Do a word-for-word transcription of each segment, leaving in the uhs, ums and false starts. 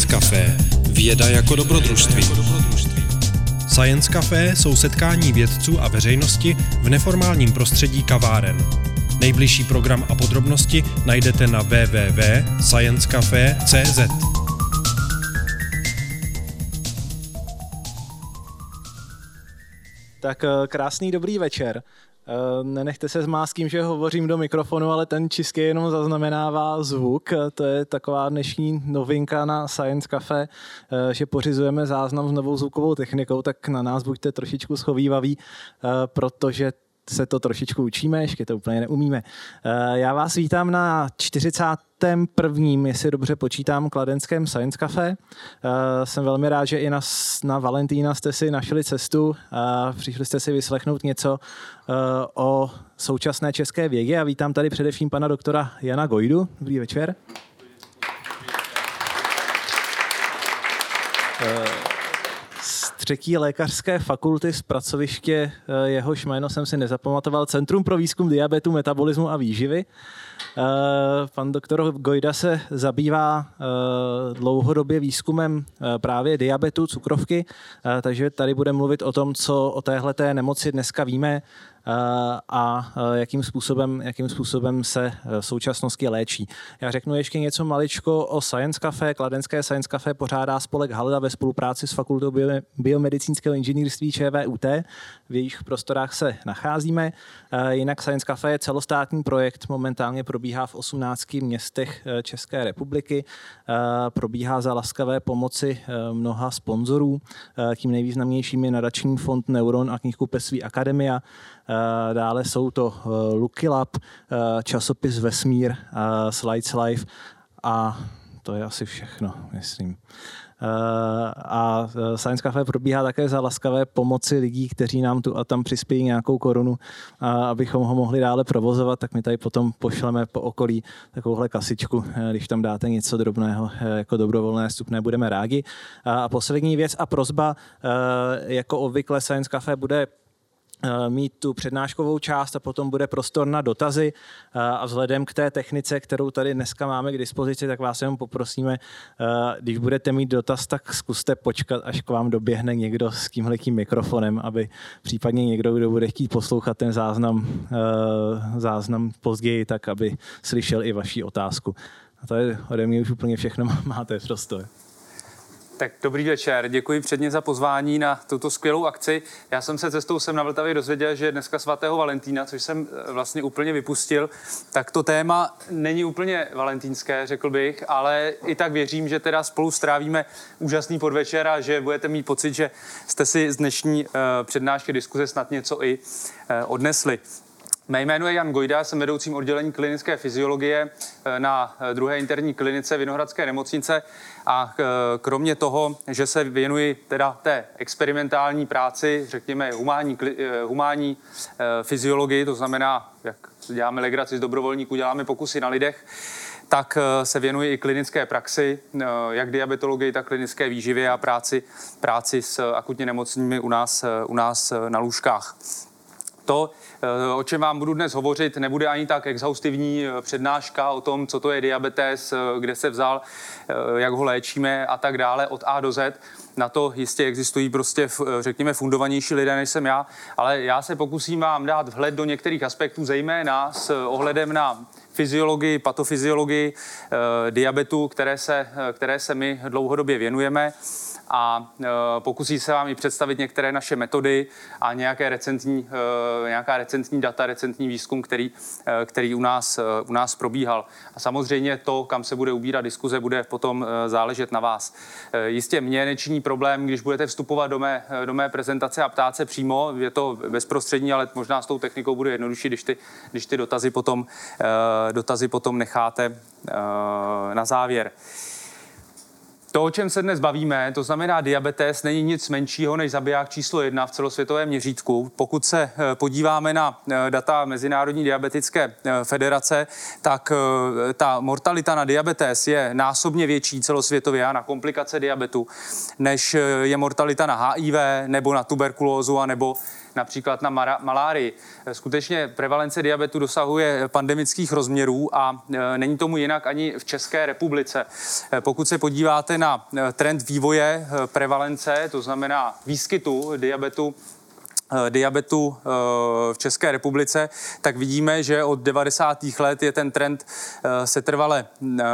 Science Café – věda jako dobrodružství. Science Café jsou setkání vědců a veřejnosti v neformálním prostředí kaváren. Nejbližší program a podrobnosti najdete na w w w tečka science cafe tečka c z. Tak krásný dobrý večer. Nenechte se zmást tím, že hovořím do mikrofonu, ale ten čistě jenom zaznamenává zvuk. To je taková dnešní novinka na Science Café, že pořizujeme záznam s novou zvukovou technikou, tak na nás buďte trošičku schovývaví, protože se to trošičku učíme, ještě to úplně neumíme. Já vás vítám na čtyřicátém prvním, jestli dobře počítám, kladenském Science Café. Jsem velmi rád, že i na, na Valentína jste si našli cestu a přišli jste si vyslechnout něco o současné české vědě a vítám tady především pana doktora Jana Gojdu. Dobrý večer. Třetí lékařské fakulty z pracoviště, jehož jméno jsem si nezapamatoval, Centrum pro výzkum diabetu, metabolismu a výživy. Pan doktor Gojda se zabývá dlouhodobě výzkumem právě diabetu, cukrovky, takže tady bude mluvit o tom, co o téhleté nemoci dneska víme a jakým způsobem, jakým způsobem se v současnosti léčí. Já řeknu ještě něco maličko o Science Café. Kladenské Science Café pořádá spolek Halda ve spolupráci s Fakultou biomedicínského inženýrství ČVUT, v jejich prostorách se nacházíme. Jinak Science Café je celostátní projekt, momentálně probíhá v osmnácti městech České republiky, probíhá za laskavé pomoci mnoha sponzorů, tím nejvýznamnějším je nadační fond Neuron a knihkupectví Akademia. Dále jsou to Lucky Lab, časopis Vesmír, Slides Live a to je asi všechno, myslím. A Science Café probíhá také za laskavé pomoci lidí, kteří nám tu a tam přispějí nějakou korunu, abychom ho mohli dále provozovat, tak my tady potom pošleme po okolí takovouhle kasičku, když tam dáte něco drobného jako dobrovolné vstupné, budeme rádi. A poslední věc a prosba, jako obvykle Science Café bude mít tu přednáškovou část a potom bude prostor na dotazy a vzhledem k té technice, kterou tady dneska máme k dispozici, tak vás jenom poprosíme, když budete mít dotaz, tak zkuste počkat, až k vám doběhne někdo s tímhletím mikrofonem, aby případně někdo, kdo bude chtít poslouchat ten záznam, záznam později, tak aby slyšel i vaši otázku. A to je ode mě už úplně všechno, máte prostor. Tak dobrý večer, děkuji předně za pozvání na tuto skvělou akci. Já jsem se cestou sem na Vltavě dozvěděl, že je dneska svatého Valentína, což jsem vlastně úplně vypustil. Tak to téma není úplně valentínské, řekl bych, ale i tak věřím, že teda spolu strávíme úžasný podvečer a že budete mít pocit, že jste si z dnešní uh, přednášky diskuze snad něco i uh, odnesli. Mé jméno je Jan Gojda, jsem vedoucím oddělení klinické fyziologie na druhé interní klinice Vinohradské nemocnice a kromě toho, že se věnuji teda té experimentální práci, řekněme humánní, humánní fyziologii, to znamená, jak děláme legraci z dobrovolníků, děláme pokusy na lidech, tak se věnuji i klinické praxi, jak diabetologii, tak klinické výživě a práci, práci s akutně nemocnými u nás, u nás na lůžkách. To, o čem vám budu dnes hovořit, nebude ani tak exhaustivní přednáška o tom, co to je diabetes, kde se vzal, jak ho léčíme a tak dále od A do Z. Na to jistě existují prostě, řekněme, fundovanější lidé, než jsem já, ale já se pokusím vám dát vhled do některých aspektů, zejména s ohledem na fyziologii, patofyziologii diabetu, které se, které se my dlouhodobě věnujeme. A pokusí se vám i představit některé naše metody a nějaké recentní, nějaká recentní data, recentní výzkum, který, který u nás, u nás probíhal. A samozřejmě to, kam se bude ubírat diskuze, bude potom záležet na vás. Jistě mě nečiní problém, když budete vstupovat do mé, do mé prezentace a ptát se přímo, je to bezprostřední, ale možná s tou technikou bude jednodušší, když ty, když ty dotazy potom, dotazy potom necháte na závěr. To, o čem se dnes bavíme, to znamená diabetes, není nic menšího než zabiják číslo jedna v celosvětovém měřítku. Pokud se podíváme na data Mezinárodní diabetické federace, tak ta mortalita na diabetes je násobně větší celosvětově a na komplikace diabetu, než je mortalita na há í vé nebo na tuberkulózu a nebo například na mara- malárii. Skutečně prevalence diabetu dosahuje pandemických rozměrů a není tomu jinak ani v České republice. Pokud se podíváte na trend vývoje prevalence, to znamená výskytu diabetu, diabetu v České republice, tak vidíme, že od devadesátých let je ten trend setrvale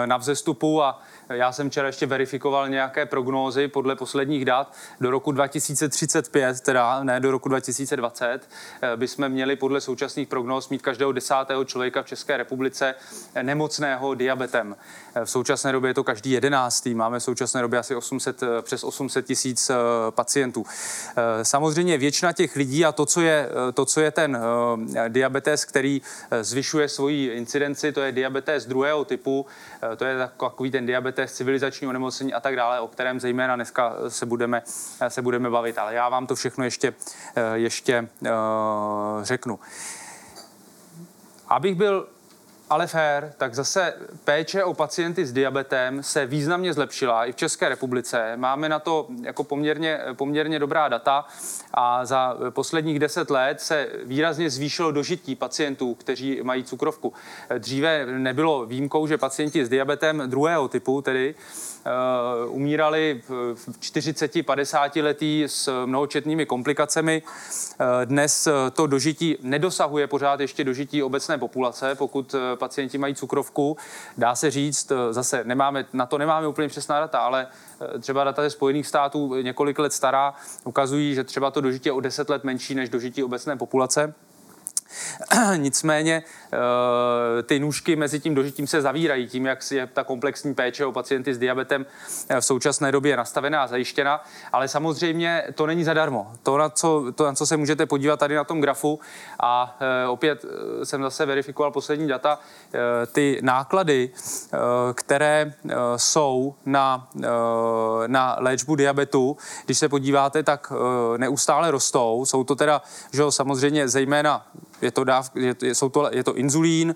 na vzestupu a já jsem včera ještě verifikoval nějaké prognózy podle posledních dat. Do roku dva tisíce třicet pět, teda ne do roku dva tisíce dvacet, bychom měli podle současných prognóz mít každého desátého člověka v České republice nemocného diabetem. V současné době je to každý jedenáctý. Máme v současné době asi osm set, přes osm set tisíc pacientů. Samozřejmě většina těch lidí a to, co je, to, co je ten diabetes, který zvyšuje svoji incidenci, to je diabetes druhého typu, to je takový ten diabetes civilizační onemocnění a tak dále, o kterém zejména dneska se budeme, se budeme bavit. Ale já vám to všechno ještě, ještě uh, řeknu. Abych byl ale fér, tak zase péče o pacienty s diabetem se významně zlepšila i v České republice. Máme na to jako poměrně, poměrně dobrá data a za posledních deset let se výrazně zvýšilo dožití pacientů, kteří mají cukrovku. Dříve nebylo výjimkou, že pacienti s diabetem druhého typu, tedy umírali v čtyřiceti padesáti letí s mnohočetnými komplikacemi. Dnes to dožití nedosahuje pořád ještě dožití obecné populace, pokud pacienti mají cukrovku. Dá se říct, zase nemáme, na to nemáme úplně přesná data, ale třeba data ze Spojených států několik let stará ukazují, že třeba to dožití je o deset let menší než dožití obecné populace. Nicméně ty nůžky mezi tím dožitím se zavírají tím, jak je ta komplexní péče o pacienty s diabetem v současné době nastavená a zajištěna, ale samozřejmě to není zadarmo. To na, co, to, na co se můžete podívat tady na tom grafu a opět jsem zase verifikoval poslední data, ty náklady, které jsou na, na léčbu diabetu, když se podíváte, tak neustále rostou. Jsou to teda, že jo, samozřejmě zejména Je to, dáv, je, to, jsou to, je to inzulín,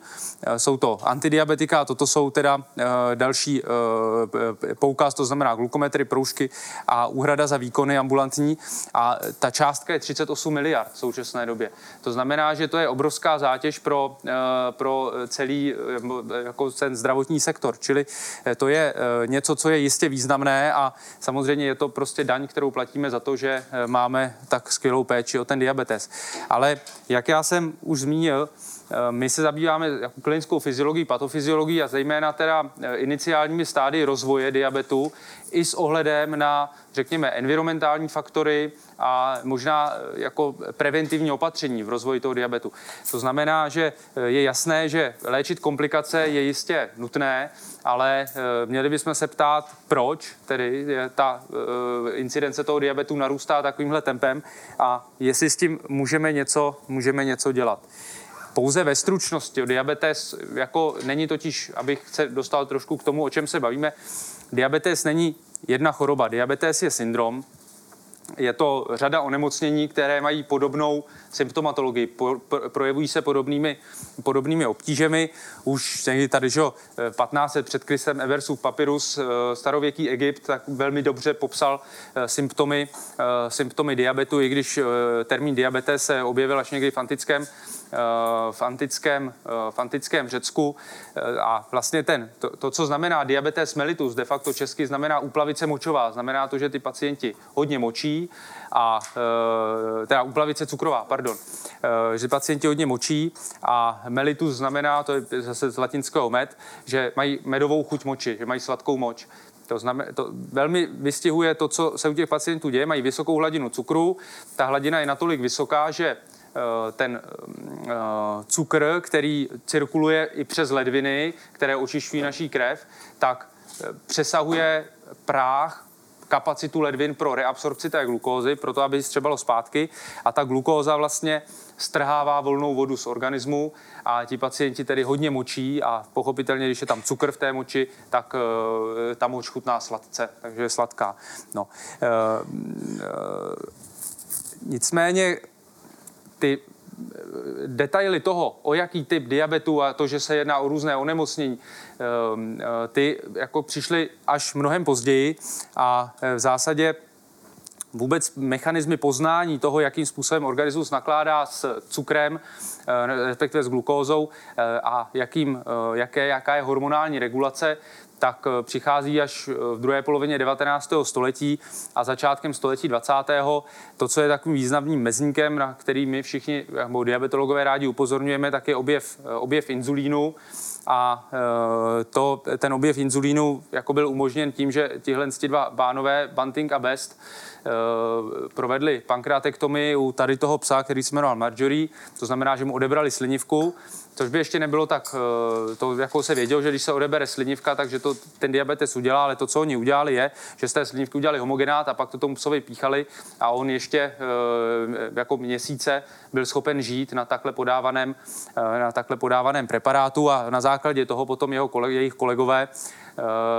jsou to antidiabetika, toto jsou teda e, další e, poukaz, to znamená glukometry, proužky a úhrada za výkony ambulantní. A ta částka je třicet osm miliard v současné době. To znamená, že to je obrovská zátěž pro, e, pro celý e, jako ten zdravotní sektor. Čili to je e, něco, co je jistě významné a samozřejmě je to prostě daň, kterou platíme za to, že máme tak skvělou péči o ten diabetes. Ale jak já jsem už zmínil, my se zabýváme jako klinickou fyziologií, patofyziologií a zejména teda iniciálními stádii rozvoje diabetu i s ohledem na, řekněme, environmentální faktory a možná jako preventivní opatření v rozvoji toho diabetu. To znamená, že je jasné, že léčit komplikace je jistě nutné, ale měli bychom se ptát, proč tedy ta incidence toho diabetu narůstá takovýmhle tempem a jestli s tím můžeme něco, můžeme něco dělat. Pouze ve stručnosti. Diabetes jako není totiž, abych se dostal trošku k tomu, o čem se bavíme, diabetes není jedna choroba. Diabetes je syndrom. Je to řada onemocnění, které mají podobnou symptomatologii, po, pro, projevují se podobnými, podobnými obtížemi. Už někdy tady, že patnáct set před Kristem Ebersův papyrus, starověký Egypt, tak velmi dobře popsal symptomy, symptomy diabetu, i když termín diabetes se objevil až někdy v antickém, v antickém, v antickém Řecku. A vlastně ten, to, to, co znamená diabetes mellitus, de facto česky znamená úplavice močová. Znamená to, že ty pacienti hodně močí, a teda úplavice cukrová, pardon, že pacienti hodně močí a mellitus znamená, to je zase z latinského med, že mají medovou chuť moči, že mají sladkou moč. To, znamená, to velmi vystihuje to, co se u těch pacientů děje, mají vysokou hladinu cukru, ta hladina je natolik vysoká, že ten cukr, který cirkuluje i přes ledviny, které očišťují naší krev, tak přesahuje práh kapacitu ledvin pro reabsorpci té glukózy, proto aby ji střebalo zpátky a ta glukóza vlastně strhává volnou vodu z organismu a ti pacienti tedy hodně močí a pochopitelně, když je tam cukr v té moči, tak uh, ta moč chutná sladce, takže je sladká. No. Uh, uh, nicméně ty detaily toho, o jaký typ diabetu a to, že se jedná o různé onemocnění, ty jako přišly až mnohem později a v zásadě vůbec mechanismy poznání toho, jakým způsobem organismus nakládá s cukrem, respektive s glukózou a jakým, jaké, jaká je hormonální regulace, tak přichází až v druhé polovině devatenáctého století a začátkem století dvacátého To, co je takovým významným mezníkem, na který my všichni jako diabetologové rádi upozorňujeme, tak je objev, objev inzulínu. A to, ten objev inzulínu jako byl umožněn tím, že tihle dva pánové, Banting a Best, provedli pankreatektomii u tady toho psa, který se jmenoval Marjorie, to znamená, že mu odebrali slinivku, což by ještě nebylo tak, to jako se vědělo, že když se odebere slinivka, takže to ten diabetes udělá, ale to, co oni udělali, je, že z té slinivky udělali homogenát a pak to tomu psovi píchali a on ještě jako měsíce byl schopen žít na takhle podávaném, na takhle podávaném preparátu a na základě toho potom jeho koleg, jejich kolegové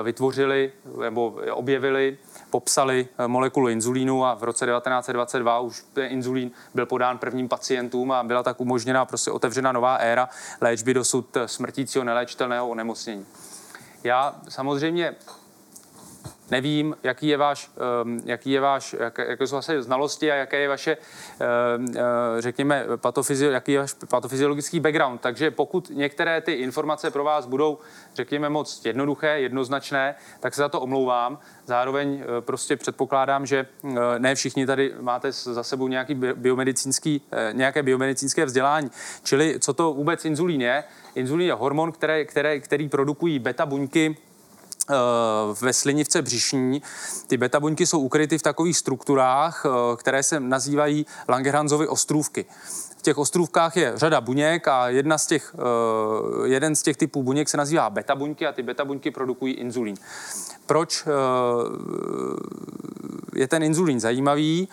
vytvořili nebo objevili, popsali molekulu inzulínu a v roce devatenáct dvacet dva už inzulín byl podán prvním pacientům a byla tak umožněna, prostě otevřena nová éra léčby dosud smrtícího neléčitelného onemocnění. Já samozřejmě nevím, jaký je váš, jaký je váš, jaké jsou vaše znalosti a jaké je vaše, řekněme, patofyzi, jaký je váš patofyziologický background. Takže pokud některé ty informace pro vás budou, řekněme, moc jednoduché, jednoznačné, tak se za to omlouvám. Zároveň prostě předpokládám, že ne všichni tady máte za sebou nějaký biomedicínský, nějaké biomedicínské vzdělání. Čili co to vůbec inzulín je? Inzulín je hormon, které, které, který produkují beta buňky ve slinivce břišní. Ty beta buňky jsou ukryty v takových strukturách, které se nazývají Langerhansovy ostrůvky. V těch ostrůvkách je řada buněk a jedna z těch, jeden z těch typů buněk se nazývá beta buňky a ty beta buňky produkují inzulín. Proč je ten inzulín zajímavý?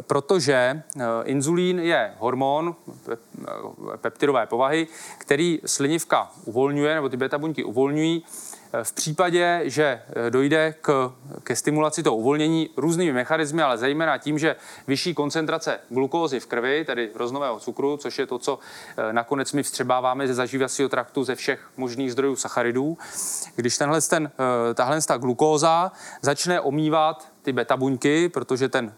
Protože inzulín je hormon peptidové povahy, který slinivka uvolňuje, nebo ty beta buňky uvolňují v případě, že dojde k, ke stimulaci toho uvolnění různými mechanismy, ale zejména tím, že vyšší koncentrace glukózy v krvi, tedy hroznového cukru, což je to, co nakonec my vstřebáváme ze zažívacího traktu ze všech možných zdrojů sacharidů, když tenhle, ten, tahle ta glukóza začne omývat ty beta buňky, protože ten,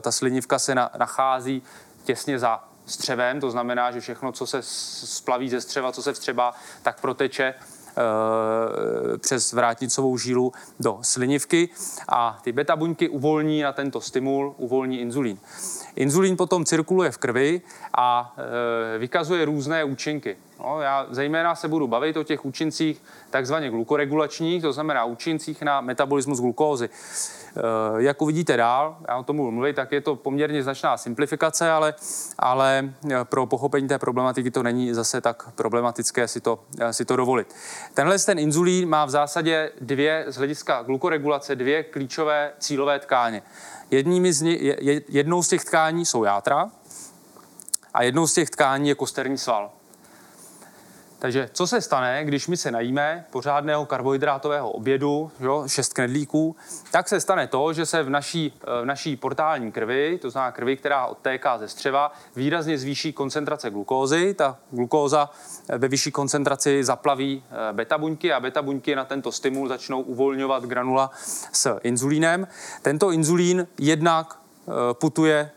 ta slinivka se na, nachází těsně za střevem, to znamená, že všechno, co se splaví ze střeva, co se vstřebá, tak proteče přes vrátnicovou žílu do slinivky a ty beta buňky uvolní na tento stimul, uvolní inzulín. Inzulín potom cirkuluje v krvi a vykazuje různé účinky. No, já zejména se budu bavit o těch účincích takzvaně glukoregulačních, to znamená účincích na metabolismus glukózy. E, jak uvidíte dál, já o tom budu mluvit, tak je to poměrně značná simplifikace, ale, ale pro pochopení té problematiky to není zase tak problematické si to, si to dovolit. Tenhle ten inzulín má v zásadě dvě, z hlediska glukoregulace, dvě klíčové cílové tkáně. Jedními z ni, jednou z těch tkání jsou játra a jednou z těch tkání je kosterní sval. Takže co se stane, když my se najíme pořádného karbohydrátového obědu, jo, šest knedlíků, tak se stane to, že se v naší, v naší portální krvi, to znamená krvi, která odtéká ze střeva, výrazně zvýší koncentrace glukózy. Ta glukóza ve vyšší koncentraci zaplaví beta buňky a beta buňky na tento stimul začnou uvolňovat granula s inzulínem. Tento inzulín jednak putuje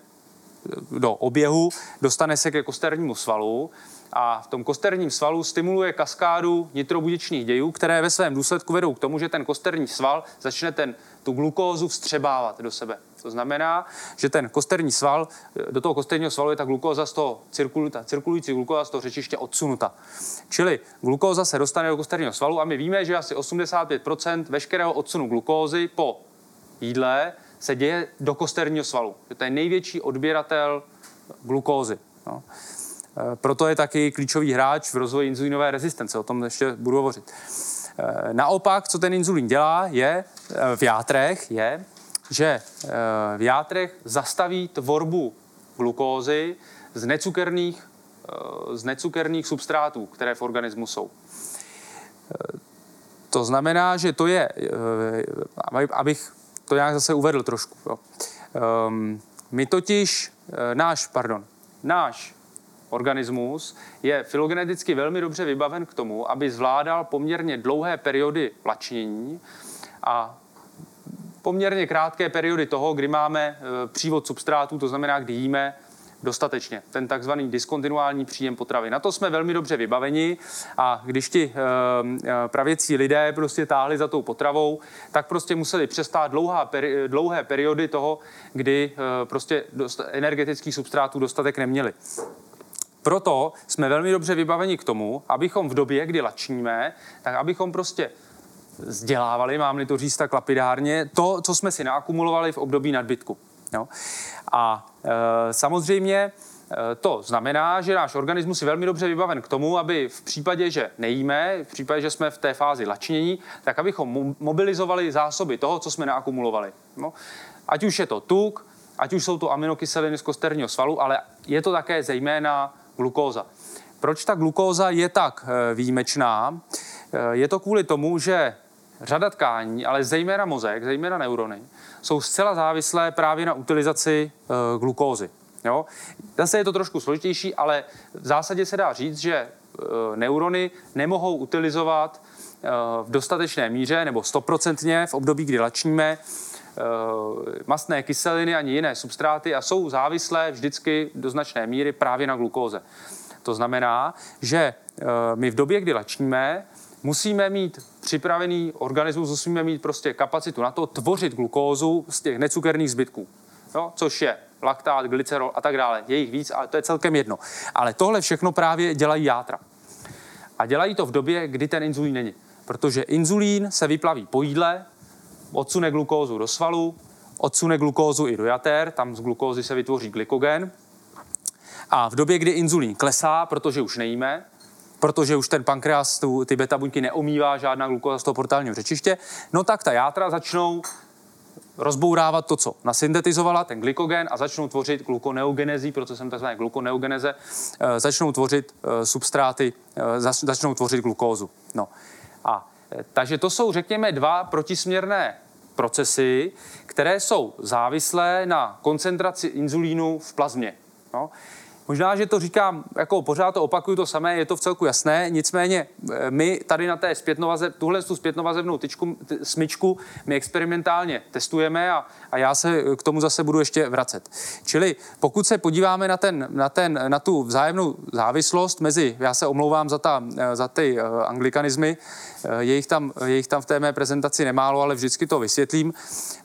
do oběhu, dostane se ke kosternímu svalu, a v tom kosterním svalu stimuluje kaskádu nitrobudičných dějů, které ve svém důsledku vedou k tomu, že ten kosterní sval začne ten, tu glukózu vstřebávat do sebe. To znamená, že ten kosterní sval, do toho kosterního svalu je ta glukóza z toho cirkuluta, cirkulující glukóza z toho řečiště odsunuta. Čili glukóza se dostane do kosterního svalu a my víme, že asi osmdesát pět procent veškerého odsunu glukózy po jídle se děje do kosterního svalu. To je největší odběratel glukózy. No. Proto je taky klíčový hráč v rozvoji inzulinové rezistence, o tom ještě budu hovořit. Naopak, co ten inzulín dělá, je v játrech, je, že v játrech zastaví tvorbu glukózy z necukerných, z necukerných substrátů, které v organismu jsou. To znamená, že to je, abych to nějak zase uvedl trošku. Jo. My totiž, náš, pardon, náš, organismus je filogeneticky velmi dobře vybaven k tomu, aby zvládal poměrně dlouhé periody vlačnění a poměrně krátké periody toho, kdy máme přívod substrátů, to znamená, kdy jíme dostatečně. Ten takzvaný diskontinuální příjem potravy. Na to jsme velmi dobře vybaveni a když ti e, pravěcí lidé prostě táhli za tou potravou, tak prostě museli přestát dlouhá peri, dlouhé periody toho, kdy e, prostě dost, energetických substrátů dostatek neměli. Proto jsme velmi dobře vybaveni k tomu, abychom v době, kdy lačníme, tak abychom prostě vzdělávali, mám-li to říct tak lapidárně, to, co jsme si naakumulovali v období nadbytku. Jo? A e, samozřejmě e, to znamená, že náš organismus je velmi dobře vybaven k tomu, aby v případě, že nejíme, v případě, že jsme v té fázi lačnění, tak abychom mobilizovali zásoby toho, co jsme naakumulovali. No, ať už je to tuk, ať už jsou to aminokyseliny z kosterního svalu, ale je to také zejména glukóza. Proč ta glukóza je tak e, výjimečná? E, je to kvůli tomu, že řada tkání, ale zejména mozek, zejména neurony, jsou zcela závislé právě na utilizaci e, glukózy. Jo? Zase je to trošku složitější, ale v zásadě se dá říct, že e, neurony nemohou utilizovat e, v dostatečné míře nebo stoprocentně v období, kdy lačníme, e, mastné kyseliny ani jiné substráty a jsou závislé vždycky do značné míry právě na glukóze. To znamená, že e, my v době, kdy lačníme, musíme mít připravený organismus, musíme mít prostě kapacitu na to tvořit glukózu z těch necukerných zbytků, jo? Což je laktát, glycerol a tak dále. Je jich víc, ale to je celkem jedno. Ale tohle všechno právě dělají játra. A dělají to v době, kdy ten inzulín není. Protože inzulín se vyplaví po jídle, odsune glukózu do svalu, odsune glukózu i do jater, tam z glukózy se vytvoří glykogen. A v době, kdy inzulín klesá, protože už nejíme, protože už ten pankreas tu, ty beta buňky neomývá žádná glukóza z toho portálního řečiště, no tak ta játra začnou rozbourávat to, co nasyntetizovala, ten glykogen, a začnou tvořit glukoneogenezí, procesem tzv. glukoneogeneze, e, začnou tvořit e, substráty, e, zač, začnou tvořit glukózu. No. A, e, takže to jsou, řekněme, dva protisměrné procesy, které jsou závislé na koncentraci inzulínu v plazmě. No. Možná, že to říkám, jako pořád to opakuju to samé, je to vcelku jasné, nicméně my tady na té zpětnovaze, tuhle tu zpětnovazebnou tyčku, ty, smyčku my experimentálně testujeme a, a já se k tomu zase budu ještě vracet. Čili pokud se podíváme na, ten, na, ten, na tu vzájemnou závislost mezi, já se omlouvám za, ta, za ty anglikanismy, je jich tam, je jich tam v té mé prezentaci nemálo, ale vždycky to vysvětlím.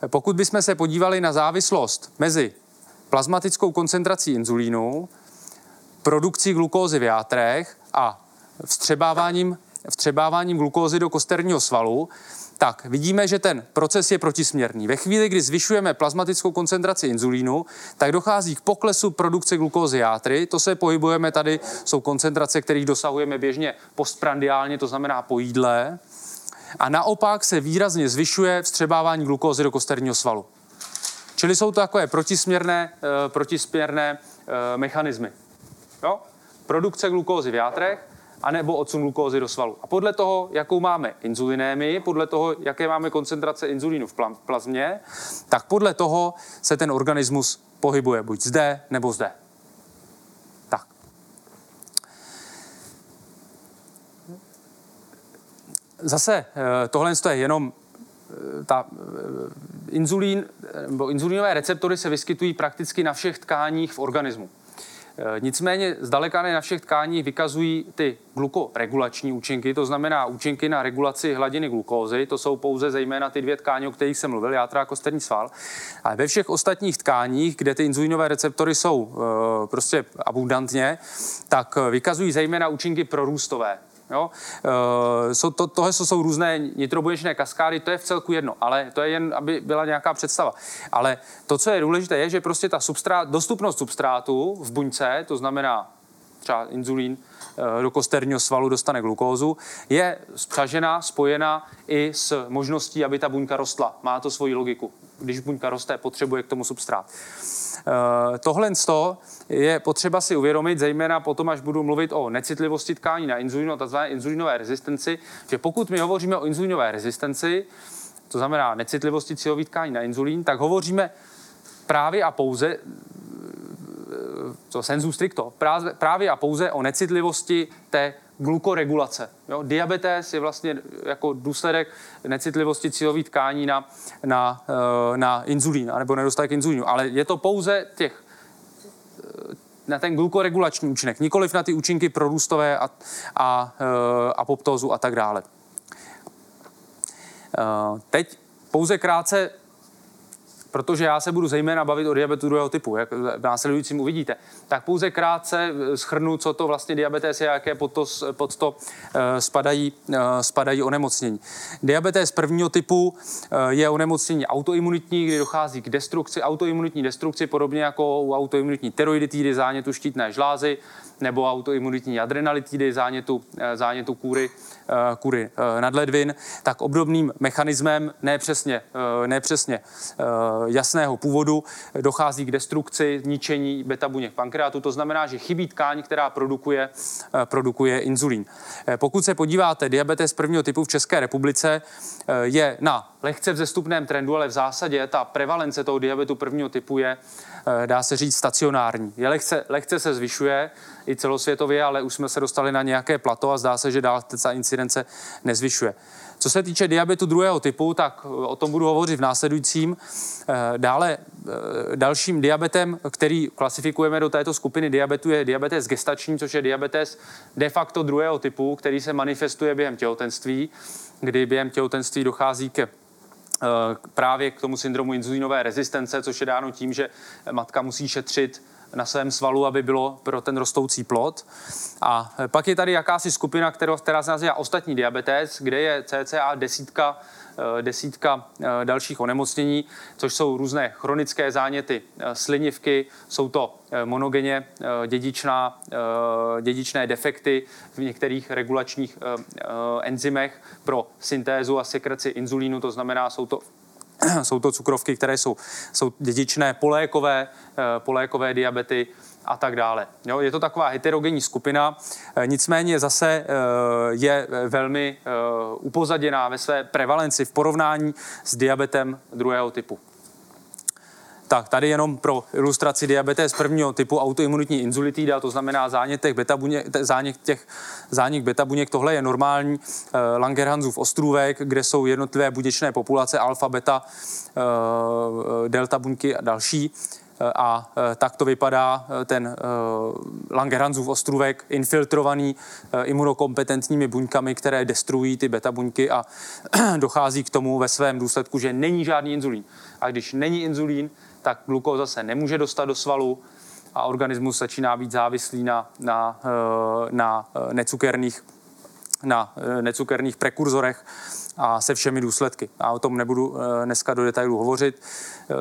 Pokud bychom se podívali na závislost mezi plazmatickou koncentrací inzulínu, produkcí glukózy v játrech a vstřebáváním, vstřebáváním glukózy do kosterního svalu, tak vidíme, že ten proces je protisměrný. Ve chvíli, kdy zvyšujeme plazmatickou koncentraci inzulínu, tak dochází k poklesu produkce glukózy játry. To se pohybujeme tady, jsou koncentrace, kterých dosahujeme běžně postprandiálně, to znamená po jídle. A naopak se výrazně zvyšuje vstřebávání glukózy do kosterního svalu. Čili jsou to takové protisměrné, eh, protisměrné eh, mechanismy. Jo? Produkce glukózy v játrech anebo odsun glukózy do svalu. A podle toho, jakou máme inzulinémii, podle toho, jaké máme koncentrace inzulínu v plazmě, tak podle toho se ten organismus pohybuje buď zde, nebo zde. Tak. Zase tohle je jenom ta inzulín, nebo inzulínové receptory se vyskytují prakticky na všech tkáních v organismu. Nicméně zdaleka ne na všech tkáních vykazují ty glukoregulační účinky, to znamená účinky na regulaci hladiny glukózy, to jsou pouze zejména ty dvě tkáně, o kterých jsem mluvil, játra a kosterní sval. Ale ve všech ostatních tkáních, kde ty inzulinové receptory jsou e, prostě abundantně, tak vykazují zejména účinky prorůstové. Jo? E, jsou to, tohle jsou různé nitrobuněčné kaskády, to je v celku jedno, ale to je jen, aby byla nějaká představa. Ale to, co je důležité, je, že prostě ta substrát, dostupnost substrátu v buňce, to znamená třeba inzulín do kosterního svalu dostane glukózu, je spřažena, spojena i s možností, aby ta buňka rostla. Má to svoji logiku. Když buňka roste, potřebuje k tomu substrát. E, tohle je potřeba si uvědomit, zejména potom, až budu mluvit o necitlivosti tkání na inzulínu, tzv. Inzulinové rezistenci, že pokud my hovoříme o inzulinové rezistenci, to znamená necitlivosti cílových tkání na inzulín, tak hovoříme právě a pouze to sensu stricto, právě a pouze o necitlivosti té glukoregulace. Jo? Diabetes je vlastně jako důsledek necitlivosti cílových tkání na, na, na inzulín, nebo nedostatek inzulínu. Ale je to pouze těch, na ten glukoregulační účinek, nikoliv na ty účinky prorůstové a, a, a apoptózu a tak dále. Teď pouze krátce, protože já se budu zejména bavit o diabetu druhého typu, jak v následujícím uvidíte, tak pouze krátce shrnu, co to vlastně diabetes je a jaké pod to, pod to spadají, spadají onemocnění. Diabetes prvního typu je onemocnění autoimunitní, kdy dochází k destrukci, autoimunitní destrukci, podobně jako u autoimunitní teroiditidy, zánětu štítné žlázy, nebo autoimunitní adrenalitidy, zánětu, zánětu kůry, kůry nadledvin, tak obdobným mechanismem, ne přesně, ne přesně jasného původu, dochází k destrukci, ničení beta-buněk pankreatu. To znamená, že chybí tkáň, která produkuje, produkuje inzulín. Pokud se podíváte, diabetes prvního typu v České republice je na lehce vzestupném trendu, ale v zásadě ta prevalence toho diabetu prvního typu je, dá se říct, stacionární. Je lehce, lehce se zvyšuje i celosvětově, ale už jsme se dostali na nějaké plato a zdá se, že dál ta incidence nezvyšuje. Co se týče diabetu druhého typu, tak o tom budu hovořit v následujícím. Dále dalším diabetem, který klasifikujeme do této skupiny diabetu, je diabetes gestační, což je diabetes de facto druhého typu, který se manifestuje během těhotenství, kdy během těhotenství dochází ke právě k tomu syndromu inzulínové rezistence, což je dáno tím, že matka musí šetřit na svém svalu, aby bylo pro ten rostoucí plod. A pak je tady jakási skupina, která, která se nazývá ostatní diabetes, kde je cca desítka, desítka dalších onemocnění, což jsou různé chronické záněty slinivky, jsou to monogenně dědičná, dědičné defekty v některých regulačních enzymech pro syntézu a sekreci inzulínu, to znamená, jsou to Jsou to cukrovky, které jsou, jsou dědičné, polékové, polékové diabety a tak dále. Jo, je to taková heterogenní skupina, nicméně zase je velmi upozaděná ve své prevalenci v porovnání s diabetem druhého typu. Tak tady jenom pro ilustraci diabetes prvního typu autoimunitní inzulitida, to znamená zánětek betabuněk, záněk těch, záněk betabuněk, tohle je normální eh, Langerhansův ostrůvek, kde jsou jednotlivé buněčné populace alfa, beta, eh, delta buňky a další. A tak to vypadá ten Langerhansův ostrůvek infiltrovaný imunokompetentními buňkami, které destruují ty beta buňky a dochází k tomu ve svém důsledku, že není žádný inzulín. A když není inzulín, tak glukóza se nemůže dostat do svalu a organismus začíná být závislý na, na, na, necukerných, na necukerných prekurzorech a se všemi důsledky. A o tom nebudu dneska do detailu hovořit.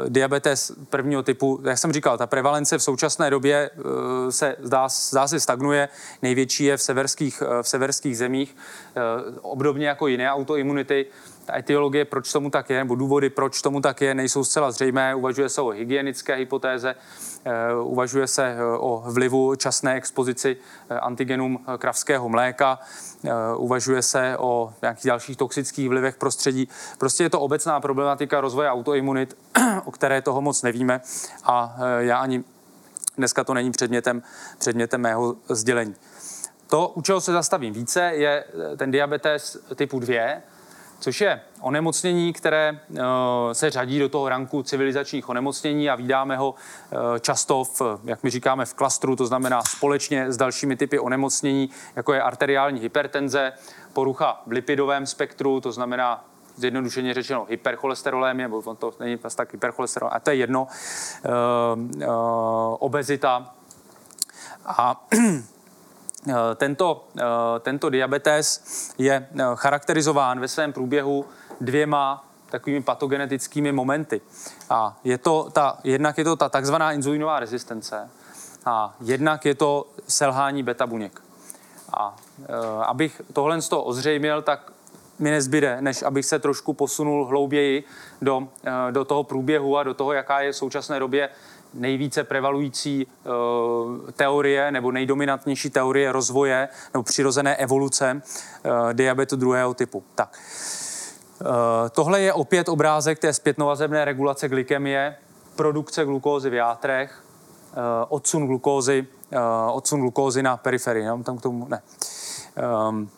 Diabetes prvního typu, jak jsem říkal, ta prevalence v současné době se zdá, zdá se stagnuje. Největší je v severských, v severských zemích, obdobně jako jiné autoimunity. Ta etiologie, proč tomu tak je, nebo důvody, proč tomu tak je, nejsou zcela zřejmé. Uvažuje se o hygienické hypotéze, uvažuje se o vlivu časné expozici antigenům kravského mléka, uvažuje se o nějakých dalších toxických vlivech prostředí. Prostě je to obecná problematika rozvoje autoimunit, o které toho moc nevíme a já ani dneska to není předmětem, předmětem mého sdělení. To, u čeho se zastavím více, je ten diabetes typu dva, což je onemocnění, které se řadí do toho ranku civilizačních onemocnění a vídáme ho často, v, jak my říkáme, v klastru, to znamená společně s dalšími typy onemocnění, jako je arteriální hypertenze, porucha v lipidovém spektru, to znamená zjednodušeně řečeno hypercholesterolémie, nebo to není tak hypercholesterol, a to je jedno, obezita. A Tento, tento diabetes je charakterizován ve svém průběhu dvěma takovými patogenetickými momenty. A je to ta, jednak je to ta takzvaná inzulinová rezistence a jednak je to selhání beta buněk. A abych tohle z toho ozřejmil, tak mi nezbyde, než abych se trošku posunul hlouběji do, do toho průběhu a do toho, jaká je v současné době nejvíce prevalující uh, teorie nebo nejdominantnější teorie rozvoje nebo přirozené evoluce uh, diabetu druhého typu. Tak. Uh, tohle je opět obrázek té zpětnovazebné regulace glykemie, produkce glukózy v játrech, uh, odsun glukózy, uh, odsun glukózy na periferii. Tam k tomu ne. Um,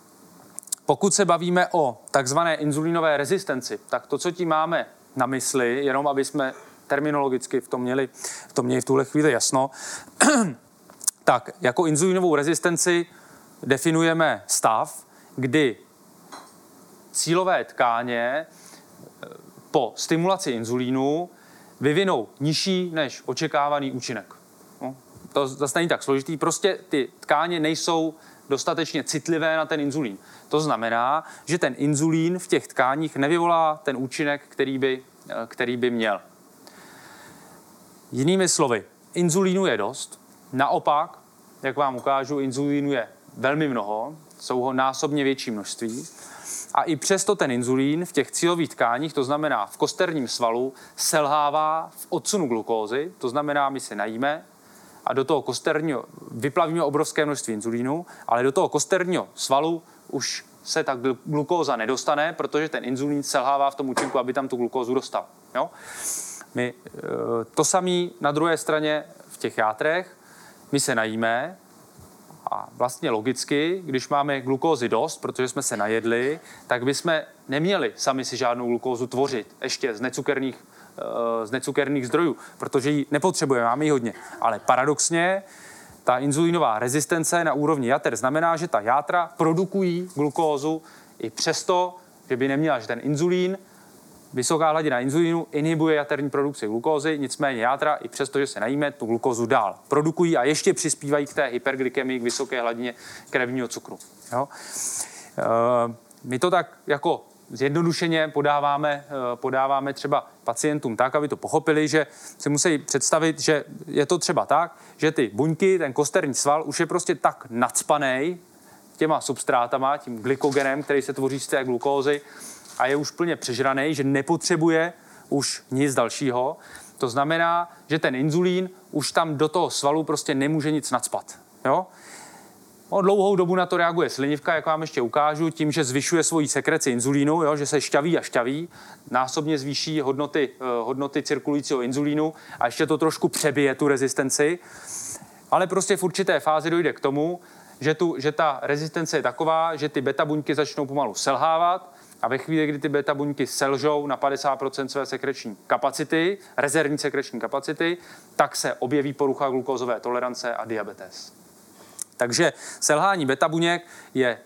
Pokud se bavíme o takzvané inzulinové rezistenci, tak to, co tím máme na mysli, jenom aby jsme terminologicky v tom měli v, tom měli v tuhle chvíli jasno, tak jako inzulinovou rezistenci definujeme stav, kdy cílové tkáně po stimulaci inzulínu vyvinou nižší než očekávaný účinek. No, to zase není tak složitý, prostě ty tkáně nejsou dostatečně citlivé na ten inzulín. To znamená, že ten inzulín v těch tkáních nevyvolá ten účinek, který by, který by měl. Jinými slovy, inzulínu je dost. Naopak, jak vám ukážu, inzulínu je velmi mnoho, jsou ho násobně větší množství. A i přesto ten inzulín v těch cílových tkáních, to znamená v kosterním svalu, selhává v odsunu glukózy, to znamená, my se najíme, a do toho kosterního vyplavíme obrovské množství inzulínu, ale do toho kosterního svalu už se ta glukóza nedostane, protože ten inzulín selhává v tom účinku, aby tam tu glukózu dostal. Jo? My, to samé na druhé straně v těch játrech, my se najíme a vlastně logicky, když máme glukózy dost, protože jsme se najedli, tak bychom neměli sami si žádnou glukózu tvořit ještě z necukerných z necukerných zdrojů, protože ji nepotřebujeme, máme ji hodně. Ale paradoxně, ta inzulinová rezistence na úrovni jater znamená, že ta játra produkují glukózu i přesto, že by neměla, že ten inzulín, vysoká hladina inzulínu inhibuje jaterní produkci glukózy, nicméně játra i přesto, že se najíme, tu glukózu dál produkují a ještě přispívají k té hyperglykemii, k vysoké hladině krevního cukru. Jo? E, my to tak jako zjednodušeně podáváme, podáváme třeba pacientům tak, aby to pochopili, že si musí představit, že je to třeba tak, že ty buňky, ten kosterní sval už je prostě tak nacpanej těma substrátama, tím glykogenem, který se tvoří z té glukózy a je už plně přežranej, že nepotřebuje už nic dalšího. To znamená, že ten inzulín už tam do toho svalu prostě nemůže nic nacpat. Jo? O dlouhou dobu na to reaguje slinivka, jak vám ještě ukážu, tím, že zvyšuje svoji sekreci inzulínu, jo, že se šťaví a šťaví, násobně zvýší hodnoty, hodnoty cirkulujícího inzulínu a ještě to trošku přebije tu rezistenci. Ale prostě v určité fázi dojde k tomu, že, tu, že ta rezistence je taková, že ty beta buňky začnou pomalu selhávat a ve chvíli, kdy ty beta buňky selžou na padesát procent své sekreční kapacity, rezervní sekreční kapacity, tak se objeví porucha glukózové tolerance a diabetes. Takže selhání beta buněk je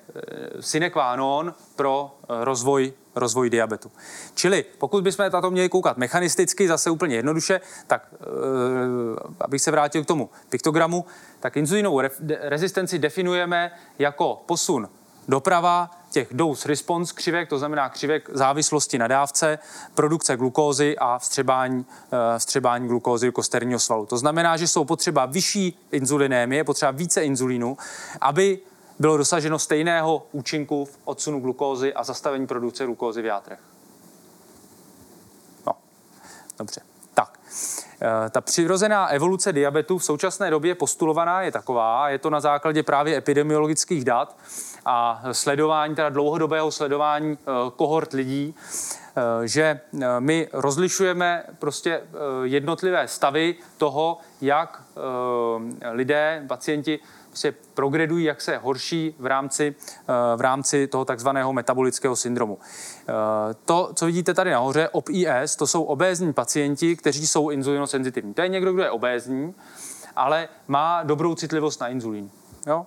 sine qua non pro rozvoj, rozvoj diabetu. Čili pokud bychom na to měli koukat mechanisticky, zase úplně jednoduše, tak abych se vrátil k tomu piktogramu, tak inzulinovou rezistenci definujeme jako posun doprava těch dose response křivek, to znamená křivek závislosti na dávce, produkce glukózy a vstřebání, vstřebání glukózy do kosterního svalu. To znamená, že jsou potřeba vyšší inzulinémie, potřeba více inzulínu, aby bylo dosaženo stejného účinku v odsunu glukózy a zastavení produkce glukózy v játrech. No, dobře. Tak, ta přirozená evoluce diabetu v současné době postulovaná je taková, je to na základě právě epidemiologických dat a sledování, teda dlouhodobého sledování kohort lidí, že my rozlišujeme prostě jednotlivé stavy toho, jak lidé, pacienti prostě progredují, jak se horší v rámci, v rámci toho takzvaného metabolického syndromu. To, co vidíte tady nahoře, O B S, to jsou obézní pacienti, kteří jsou inzulinosenzitivní. To je někdo, kdo je obézní, ale má dobrou citlivost na inzulín. Jo?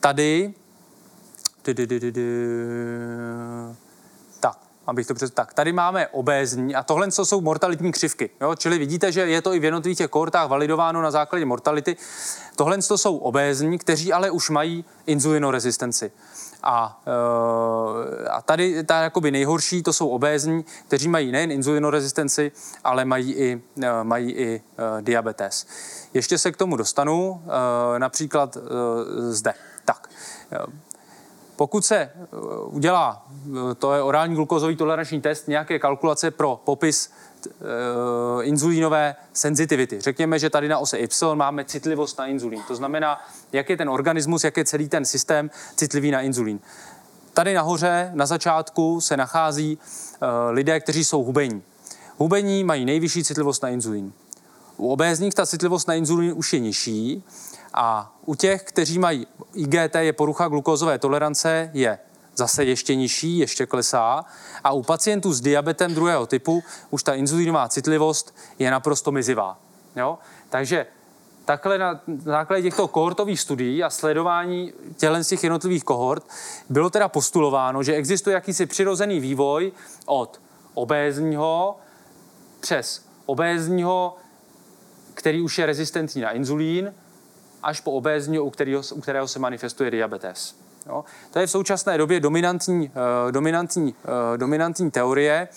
Tady, tak, abych to představil, tak, tady máme obézní a tohle jsou mortalitní křivky, jo? Čili vidíte, že je to i v jednotlivých těch kohortách validováno na základě mortality. Tohle jsou obézní, kteří ale už mají inzulinorezistenci. A, a tady ta jakoby nejhorší, to jsou obézní, kteří mají nejen inzulinorezistenci, ale mají i, mají i diabetes. Ještě se k tomu dostanu, například zde. Tak, pokud se udělá, to je orální glukózový toleranční test, nějaké kalkulace pro popis inzulínové senzitivity. Řekněme, že tady na ose Y máme citlivost na inzulín. To znamená, jak je ten organismus, jak je celý ten systém citlivý na inzulín. Tady nahoře na začátku se nachází lidé, kteří jsou hubení. Hubení mají nejvyšší citlivost na inzulín. U obézních ta citlivost na inzulín už je nižší A u těch, kteří mají I G T, je porucha glukózové tolerance, je zase ještě nižší, ještě klesá. A u pacientů s diabetem druhého typu už ta inzulinová citlivost je naprosto mizivá. Jo? Takže takhle na základě těchto kohortových studií a sledování těchto z těch jednotlivých kohort bylo teda postulováno, že existuje jakýsi přirozený vývoj od obézního přes obézního, který už je rezistentní na inzulín, až po obézního, u kterého, u kterého se manifestuje diabetes. Jo? To je v současné době dominantní, eh, dominantní, eh, dominantní teorie.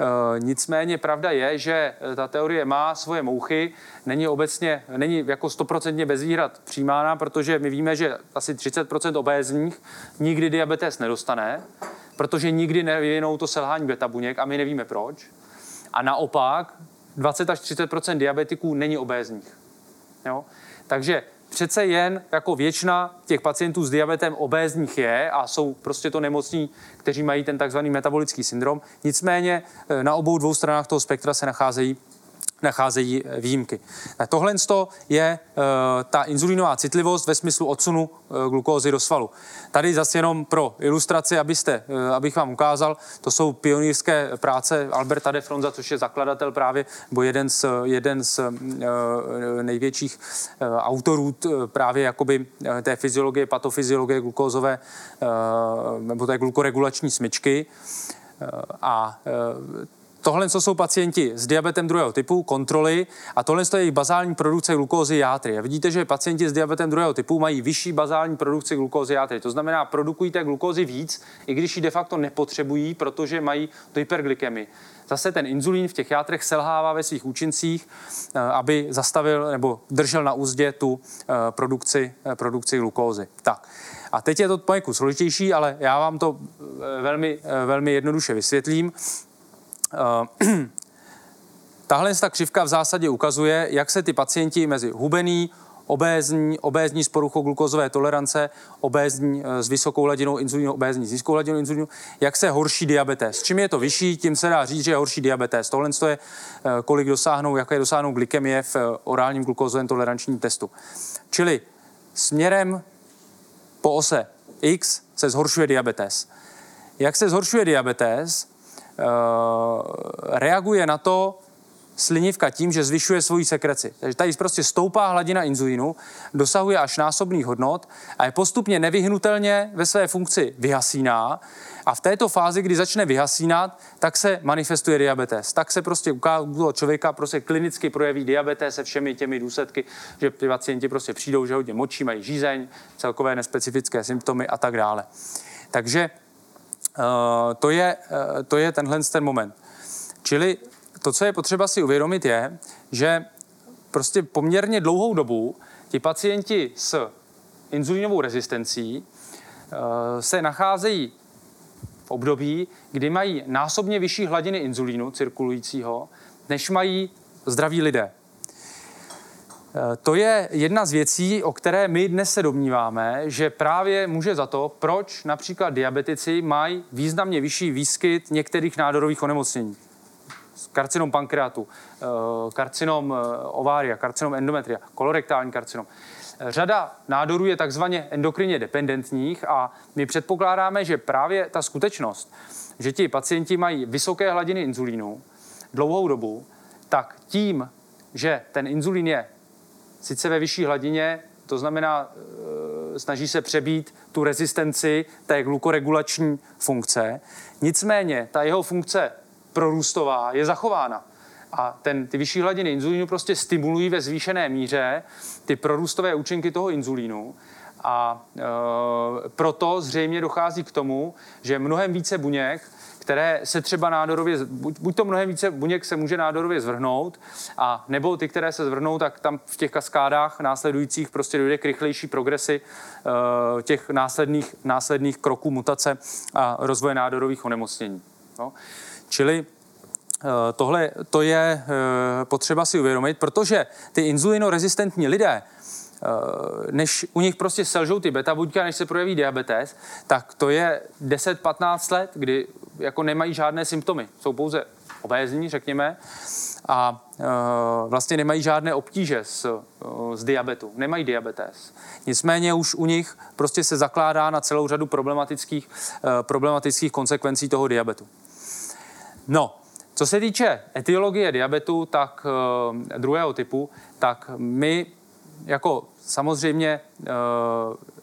E, nicméně pravda je, že ta teorie má svoje mouchy, není obecně, není jako stoprocentně bez výhrad přijímána, protože my víme, že asi třicet procent obézních nikdy diabetes nedostane, protože nikdy nevyvinou to selhání beta buněk a my nevíme proč. A naopak dvacet až třicet procent diabetiků není obézních. Jo? Takže přece jen jako většina těch pacientů s diabetem obézních je a jsou prostě to nemocní, kteří mají ten takzvaný metabolický syndrom. Nicméně na obou dvou stranách toho spektra se nacházejí, nacházejí výjimky. Tohle je ta inzulinová citlivost ve smyslu odsunu glukózy do svalu. Tady zase jenom pro ilustraci, abyste, abych vám ukázal, to jsou pionýrské práce Alberta de Fronza, což je zakladatel právě, nebo jeden z, jeden z největších autorů právě jakoby té fyziologie, patofyziologie glukózové, nebo té glukoregulační smyčky. A tohle jsou pacienti s diabetem druhého typu, kontroly, a tohle je jejich bazální produkce glukózy játry. A vidíte, že pacienti s diabetem druhého typu mají vyšší bazální produkci glukózy játry. To znamená, produkují té glukózy víc, i když ji de facto nepotřebují, protože mají tu hyperglykemii. Zase ten inzulín v těch játrech selhává ve svých účincích, aby zastavil nebo držel na úzdě tu produkci, produkci glukózy. Tak. A teď je to poněkud složitější, ale já vám to velmi, velmi jednoduše vysvětlím. Uh, tahle ta křivka v zásadě ukazuje, jak se ty pacienti mezi hubený, obézní, obézní s poruchou glukózové tolerance, obézní s vysokou hladinou inzulínu, obézní s nízkou hladinou inzulínu, jak se horší diabetes. Čím je to vyšší, tím se dá říct, že je horší diabetes. Tohle je, kolik dosáhnou, jaké dosáhnou glykemie v orálním glukózovém tolerančním testu. Čili směrem po ose X se zhoršuje diabetes. Jak se zhoršuje diabetes? Reaguje na to slinivka tím, že zvyšuje svoji sekreci. Takže tady prostě stoupá hladina inzulínu, dosahuje až násobných hodnot a je postupně nevyhnutelně ve své funkci vyhasíná. A v této fázi, kdy začne vyhasínat, tak se manifestuje diabetes. Tak se prostě u toho člověka prostě klinicky projeví diabetes se všemi těmi důsledky, že ty pacienti prostě přijdou, že hodně močí, mají žízeň, celkové nespecifické symptomy a tak dále. Takže Uh, to, je, uh, to je tenhle ten moment. Čili to, co je potřeba si uvědomit, je, že prostě poměrně dlouhou dobu ti pacienti s inzulínovou rezistencí uh, se nacházejí v období, kdy mají násobně vyšší hladiny inzulínu cirkulujícího, než mají zdraví lidé. To je jedna z věcí, o které my dnes se domníváme, že právě může za to, proč například diabetici mají významně vyšší výskyt některých nádorových onemocnění. Karcinom pankreatu, karcinom ovária, karcinom endometria, kolorektální karcinom. Řada nádorů je takzvaně endokrinně dependentních a my předpokládáme, že právě ta skutečnost, že ti pacienti mají vysoké hladiny inzulínu dlouhou dobu, tak tím, že ten inzulín je sice ve vyšší hladině, to znamená, e, snaží se přebít tu rezistenci té glukoregulační funkce. Nicméně ta jeho funkce prorůstová je zachována. A ten, ty vyšší hladiny inzulínu prostě stimulují ve zvýšené míře ty prorůstové účinky toho inzulínu. A e, proto zřejmě dochází k tomu, že mnohem více buněk, které se třeba nádorově, buď to mnohem více buněk se může nádorově zvrhnout, a nebo ty, které se zvrhnou, tak tam v těch kaskádách následujících prostě dojde k rychlejší progresi uh, těch následných, následných kroků mutace a rozvoje nádorových onemocnění. No. Čili uh, tohle to je uh, potřeba si uvědomit, protože ty inzulinoresistentní lidé, než u nich prostě selžou ty beta buňky, než se projeví diabetes, tak to je deset až patnáct let, kdy jako nemají žádné symptomy. Jsou pouze obézní, řekněme, a vlastně nemají žádné obtíže s, s diabetu, nemají diabetes. Nicméně už u nich prostě se zakládá na celou řadu problematických, problematických konsekvencí toho diabetu. No, co se týče etiologie diabetu, tak druhého typu, tak my jako samozřejmě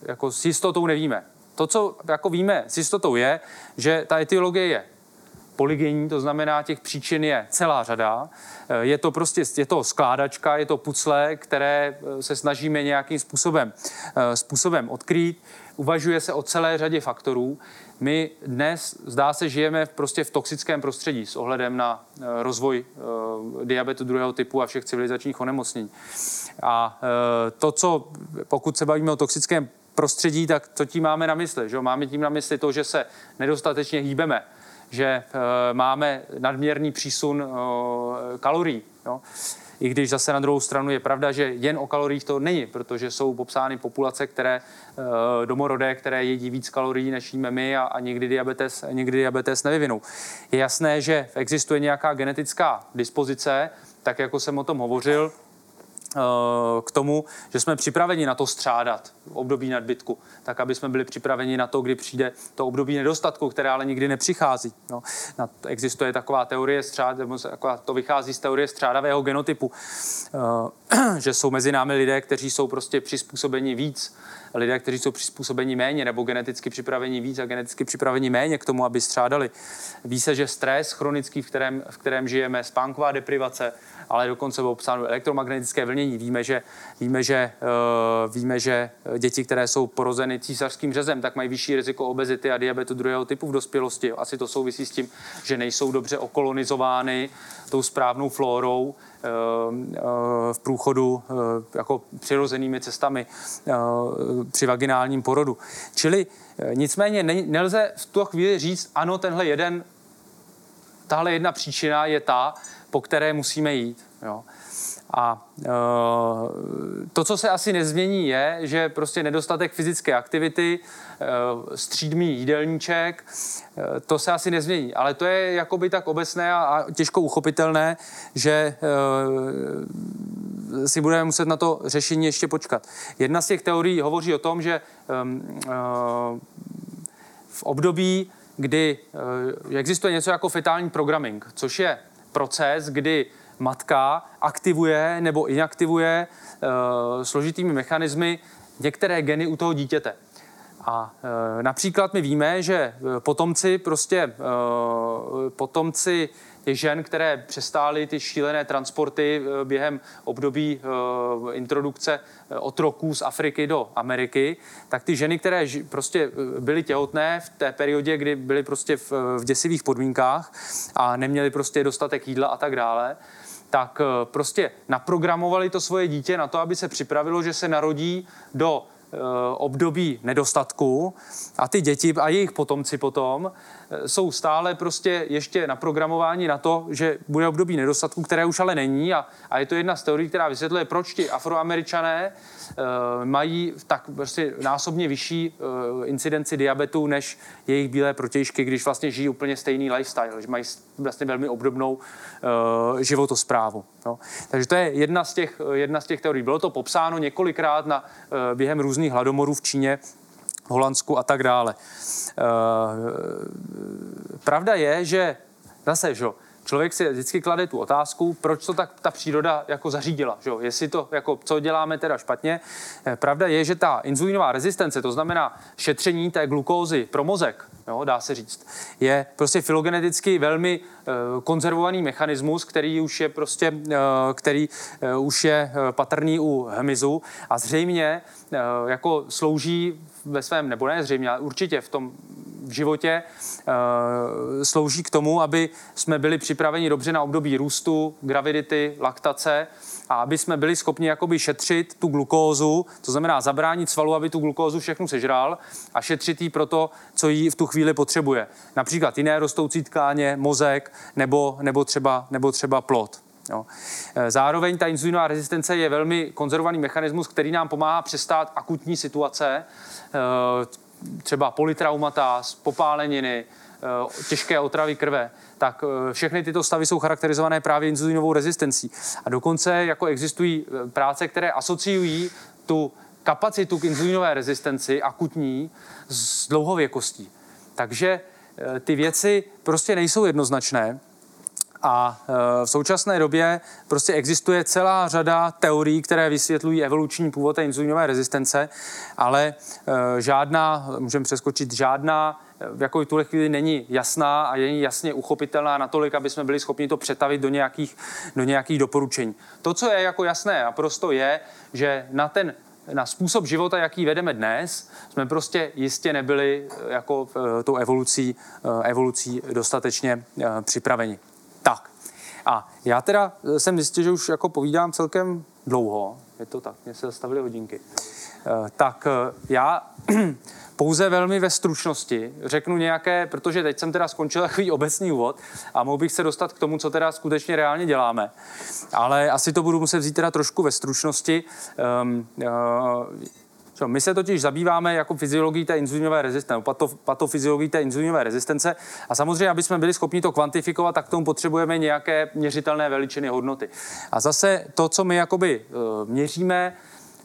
jako s jistotou nevíme. To, co jako víme s jistotou, je, že ta etiologie je polygenní, to znamená, těch příčin je celá řada. Je to prostě, je to skládačka, je to pucle, které se snažíme nějakým způsobem, způsobem odkrýt. Uvažuje se o celé řadě faktorů. My dnes, zdá se, žijeme prostě v toxickém prostředí s ohledem na rozvoj diabetu druhého typu a všech civilizačních onemocnění. A to, co, pokud se bavíme o toxickém prostředí, tak co tím máme na mysli? Že? Máme tím na mysli to, že se nedostatečně hýbeme, že máme nadměrný přísun kalorií. Jo? I když zase na druhou stranu je pravda, že jen o kaloriích to není, protože jsou popsány populace, které domorodé, které jedí víc kalorií než jíme my a, a někdy diabetes, někdy diabetes nevyvinou. Je jasné, že existuje nějaká genetická dispozice, tak jako jsem o tom hovořil, k tomu, že jsme připraveni na to střádat období nadbytku, tak aby jsme byli připraveni na to, kdy přijde to období nedostatku, které ale nikdy nepřichází. No, existuje taková teorie střád, to vychází z teorie střádavého genotypu, že jsou mezi námi lidé, kteří jsou prostě přizpůsobeni víc, lidé, kteří jsou přizpůsobeni méně, nebo geneticky připraveni víc a geneticky připraveni méně k tomu, aby střádali. Ví se, že stres chronický, v kterém, v kterém žijeme, spánková deprivace, ale dokonce popsáno elektromagnetické vlnění. Víme, že, víme, že, uh, víme, že děti, které jsou porozeny císařským řezem, tak mají vyšší riziko obezity a diabetu druhého typu v dospělosti. Asi to souvisí s tím, že nejsou dobře okolonizovány tou správnou flórou uh, uh, v průchodu uh, jako přirozenými cestami uh, při vaginálním porodu. Čili uh, nicméně ne, nelze v tu chvíli říct, ano, tenhle jeden, tahle jedna příčina je ta, po které musíme jít. Jo. A e, to, co se asi nezmění, je, že prostě nedostatek fyzické aktivity, e, střídmý jídelníček, e, to se asi nezmění. Ale to je jakoby tak obecné a, a těžko uchopitelné, že e, si budeme muset na to řešení ještě počkat. Jedna z těch teorií hovoří o tom, že e, e, v období, kdy e, existuje něco jako fetální programming, což je proces, kdy matka aktivuje nebo inaktivuje e, složitými mechanismy některé geny u toho dítěte. A e, například my víme, že potomci prostě e, potomci těch žen, které přestály ty šílené transporty během období e, introdukce otroků z Afriky do Ameriky, tak ty ženy, které ži, prostě byly těhotné v té periodě, kdy byly prostě v, v děsivých podmínkách a neměly prostě dostatek jídla a tak dále, tak prostě naprogramovali to svoje dítě na to, aby se připravilo, že se narodí do e, období nedostatku a ty děti a jejich potomci potom e, jsou stále prostě ještě naprogramováni na to, že bude období nedostatku, které už ale není a, a je to jedna z teorií, která vysvětluje, proč ti Afroameričané e, mají tak prostě násobně vyšší e, incidenci diabetu než jejich bílé protějšky, když vlastně žijí úplně stejný lifestyle, že mají vlastně velmi obdobnou e, životosprávu. No. Takže to je jedna z těch, jedna z těch teorií. Bylo to popsáno několikrát na, e, během různých hladomorů v Číně, Holandsku a tak dále. E, pravda je, že zase, že člověk si vždycky klade tu otázku, proč to tak ta příroda jako zařídila, že? Jestli to jako co děláme teda špatně. Pravda je, že ta inzulinová rezistence, to znamená šetření té glukózy pro mozek, jo, dá se říct, je prostě filogeneticky velmi e, konzervovaný mechanismus, který už je prostě, e, který e, už je patrný u hmyzu a zřejmě e, jako slouží ve svém, nebo ne zřejmě, ale určitě v tom v životě e, slouží k tomu, aby jsme byli připraveni dobře na období růstu, gravidity, laktace a aby jsme byli schopni jakoby šetřit tu glukózu, to znamená zabránit svalu, aby tu glukózu všechnu sežral a šetřit jí pro to, co jí v tu chvíli potřebuje. Například jiné rostoucí tkáně, mozek nebo, nebo, třeba, nebo třeba plod. Jo. Zároveň ta inzulinová rezistence je velmi konzervovaný mechanismus, který nám pomáhá přestát akutní situace, e, třeba polytraumata, popáleniny, těžké otravy krve, tak všechny tyto stavy jsou charakterizované právě inzulinovou rezistencí. A dokonce jako existují práce, které asociují tu kapacitu k inzulinové rezistenci akutní s dlouhověkostí. Takže ty věci prostě nejsou jednoznačné a v současné době prostě existuje celá řada teorií, které vysvětlují evoluční původ a inzulinové rezistence, ale žádná, můžeme přeskočit, žádná jako v tuhle chvíli není jasná a není jasně uchopitelná natolik, aby jsme byli schopni to přetavit do nějakých, do nějakých doporučení. To, co je jako jasné a prosto je, že na ten na způsob života, jaký vedeme dnes, jsme prostě jistě nebyli jako tou evolucí, evolucí dostatečně připraveni. Tak. A já teda jsem zjistil, že už jako povídám celkem dlouho. Je to tak, mě se zastavily hodinky. Tak já pouze velmi ve stručnosti řeknu nějaké, protože teď jsem teda skončil takový obecný úvod a mohl bych se dostat k tomu, co teda skutečně reálně děláme. Ale asi to budu muset vzít teda trošku ve stručnosti. Um, uh, My se totiž zabýváme jako fyziologií té inzulinové rezistence, patofyziologií té inzulinové rezistence a samozřejmě, aby jsme byli schopni to kvantifikovat, tak k tomu potřebujeme nějaké měřitelné veličiny hodnoty. A zase to, co my jakoby měříme,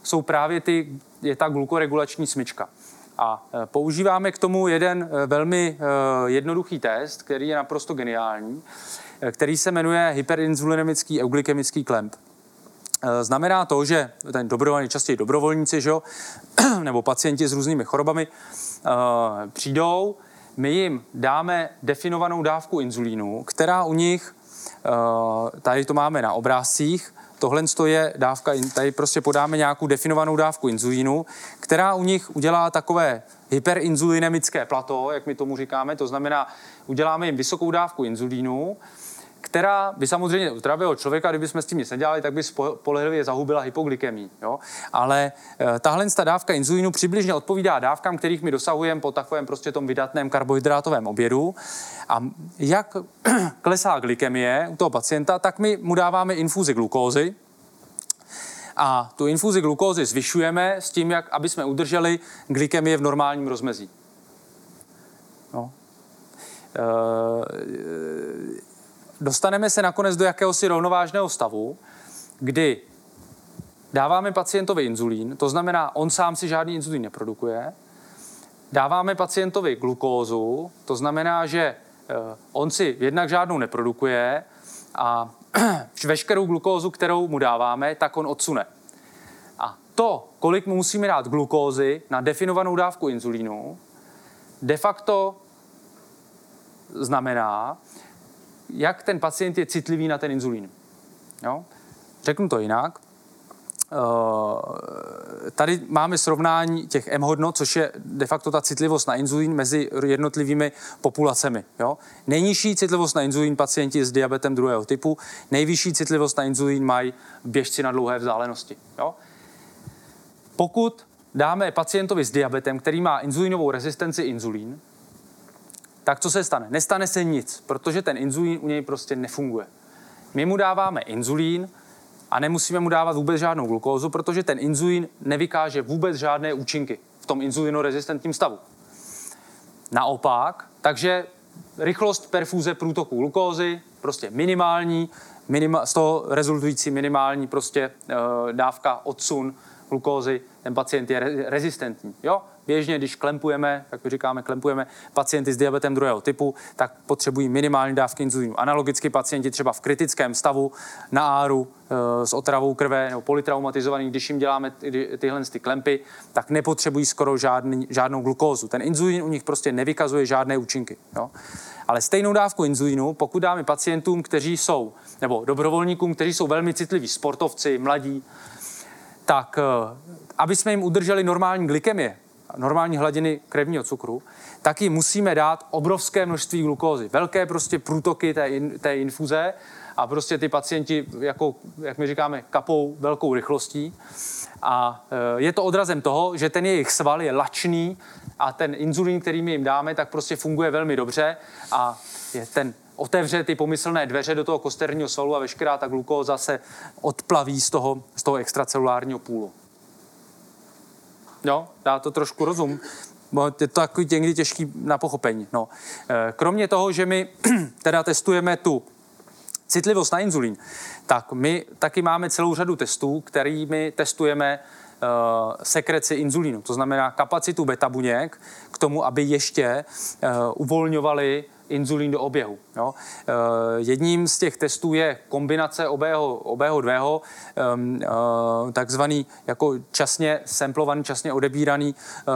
jsou právě ty, je ta glukoregulační smyčka. A používáme k tomu jeden velmi jednoduchý test, který je naprosto geniální, který se jmenuje hyperinzulinemický euglykemický klemp. Znamená to, že ten dobrovolný, častěji dobrovolníci, že jo, nebo pacienti s různými chorobami uh, přijdou, my jim dáme definovanou dávku inzulínu, která u nich, uh, tady to máme na obrázcích, tohle je dávka, tady prostě podáme nějakou definovanou dávku inzulínu, která u nich udělá takové hyperinzulinemické plato, jak my tomu říkáme, to znamená, uděláme jim vysokou dávku inzulínu, která by samozřejmě utravila člověka, kdybychom s tím nic nedělali, tak by spolehlivě zahubila hypoglykemii. Ale e, tahle ta dávka inzulínu přibližně odpovídá dávkám, kterých my dosahujeme po takovém prostě tom vydatném karbohydrátovém obědu. A jak klesá glykemie u toho pacienta, tak my mu dáváme infuzi glukózy. A tu infuzi glukózy zvyšujeme s tím, jak, aby jsme udrželi glykemie v normálním rozmezí. No. E, e, Dostaneme se nakonec do jakéhosi rovnovážného stavu, kdy dáváme pacientovi inzulín, to znamená, on sám si žádný inzulín neprodukuje, dáváme pacientovi glukózu, to znamená, že on si jednak žádnou neprodukuje a veškerou glukózu, kterou mu dáváme, tak on odsune. A to, kolik mu musíme dát glukózy na definovanou dávku inzulínu, de facto znamená, jak ten pacient je citlivý na ten inzulín. Jo? Řeknu to jinak. E, tady máme srovnání těch M hodnot, což je de facto ta citlivost na inzulín mezi jednotlivými populacemi. Jo? Nejnižší citlivost na inzulín pacienti s diabetem druhého typu, nejvyšší citlivost na inzulín mají běžci na dlouhé vzdálenosti. Jo? Pokud dáme pacientovi s diabetem, který má inzulinovou rezistenci inzulín, tak co se stane? Nestane se nic, protože ten inzulín u něj prostě nefunguje. My mu dáváme inzulín a nemusíme mu dávat vůbec žádnou glukózu, protože ten inzulín nevykáže vůbec žádné účinky v tom inzulinoresistentním stavu. Naopak, takže rychlost perfuze průtoku glukózy prostě minimální, minima, z toho rezultující minimální prostě e, dávka odsun glukózy, ten pacient je re, rezistentní, jo? Běžně, když klempujeme, jak my říkáme, klempujeme pacienty s diabetem druhého typu, tak potřebují minimální dávky inzulínu. Analogicky pacienti třeba v kritickém stavu na áru e, s otravou krve nebo polytraumatizovaný, když jim děláme ty, tyhle ty klempy, tak nepotřebují skoro žádný, žádnou glukózu. Ten inzulín u nich prostě nevykazuje žádné účinky. Jo? Ale stejnou dávku inzulínu, pokud dáme pacientům, kteří jsou, nebo dobrovolníkům, kteří jsou velmi citliví, sportovci, mladí, tak e, aby jsme jim udrželi normální glykemie, normální hladiny krevního cukru, taky musíme dát obrovské množství glukózy, velké prostě průtoky té, in, té infuze a prostě ty pacienti, jako, jak my říkáme, kapou velkou rychlostí. A e, je to odrazem toho, že ten jejich sval je lačný a ten inzulín, který my jim dáme, tak prostě funguje velmi dobře a je ten otevře ty pomyslné dveře do toho kosterního svalu a veškerá ta glukóza se odplaví z toho, z toho extracelulárního půlu. Jo, dá to trošku rozum. je to takový někdy těžký na pochopení. No. Kromě toho, že my teda testujeme tu citlivost na inzulín, tak my taky máme celou řadu testů, kterými testujeme uh, sekreci inzulínu. To znamená kapacitu beta buněk k tomu, aby ještě uh, uvolňovali inzulín do oběhu. Jo. Jedním z těch testů je kombinace obého, obého dvého, takzvaný jako časně samplovaný, časně odebíraný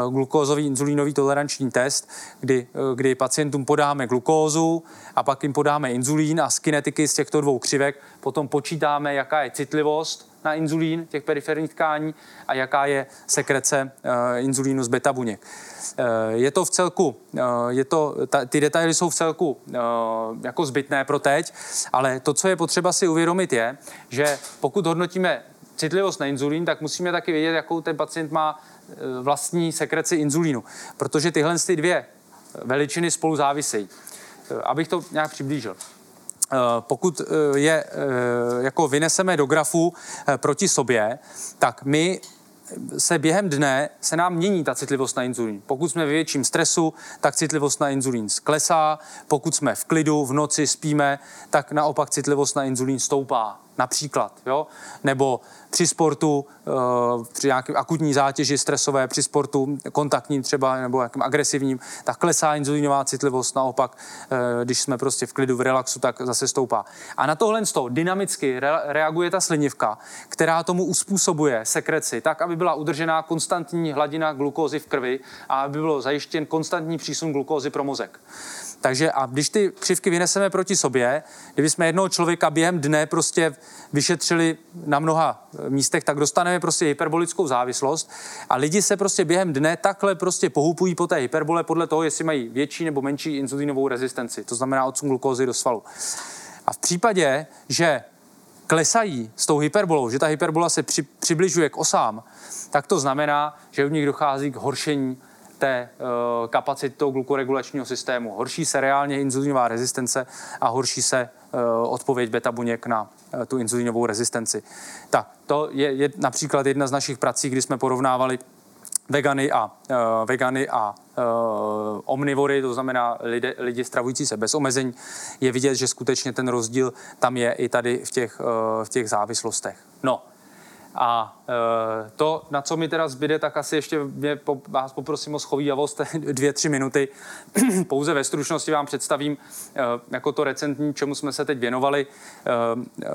glukózový inzulínový toleranční test, kdy, kdy pacientům podáme glukózu a pak jim podáme inzulín a z kinetiky z těchto dvou křivek potom počítáme, jaká je citlivost na inzulín těch periferních tkání a jaká je sekrece uh, inzulínu z beta buněk. Uh, je to v celku, uh, je to, ta, ty detaily jsou v celku uh, jako zbytné pro teď, ale to, co je potřeba si uvědomit je, že pokud hodnotíme citlivost na inzulín, tak musíme taky vědět, jakou ten pacient má uh, vlastní sekreci inzulínu, protože tyhle ty dvě veličiny spolu závisejí. Uh, abych to nějak přiblížil. Pokud je jako vyneseme do grafu proti sobě, tak my se během dne se nám mění ta citlivost na inzulín. Pokud jsme ve větším stresu, tak citlivost na inzulín klesá. Pokud jsme v klidu, v noci spíme, tak naopak citlivost na inzulín stoupá. Například, jo? Nebo při sportu, při nějakém akutní zátěži stresové, při sportu kontaktním třeba nebo nějakým agresivním, tak klesá inzulínová citlivost, naopak, když jsme prostě v klidu, v relaxu, tak zase stoupá. A na tohle z toho dynamicky reaguje ta slinivka, která tomu uspůsobuje sekreci, tak, aby byla udržená konstantní hladina glukózy v krvi a aby byl zajištěn konstantní přísun glukózy pro mozek. Takže a když ty křivky vyneseme proti sobě, kdybychom jednoho člověka během dne prostě vyšetřili na mnoha místech, tak dostaneme prostě hyperbolickou závislost a lidi se prostě během dne takhle prostě pohupují po té hyperbole podle toho, jestli mají větší nebo menší inzulínovou rezistenci, to znamená odsun glukózy do svalu. A v případě, že klesají s tou hyperbolou, že ta hyperbola se při, přibližuje k osám, tak to znamená, že u nich dochází k horšení té uh, kapacitou glukoregulačního systému. Horší se reálně inzulinová rezistence a horší se uh, odpověď beta buněk na uh, tu inzulinovou rezistenci. Tak, to je, je například jedna z našich prací, kdy jsme porovnávali vegany a, uh, vegany a uh, omnivory, to znamená lidi, lidi stravující se bez omezení. Je vidět, že skutečně ten rozdíl tam je i tady v těch, uh, v těch závislostech. No. A e, to, na co mi teda zbyde, tak asi ještě mě po, vás poprosím o schovívavost dvě, tři minuty. Pouze ve stručnosti vám představím e, jako to recentní, čemu jsme se teď věnovali. E, e,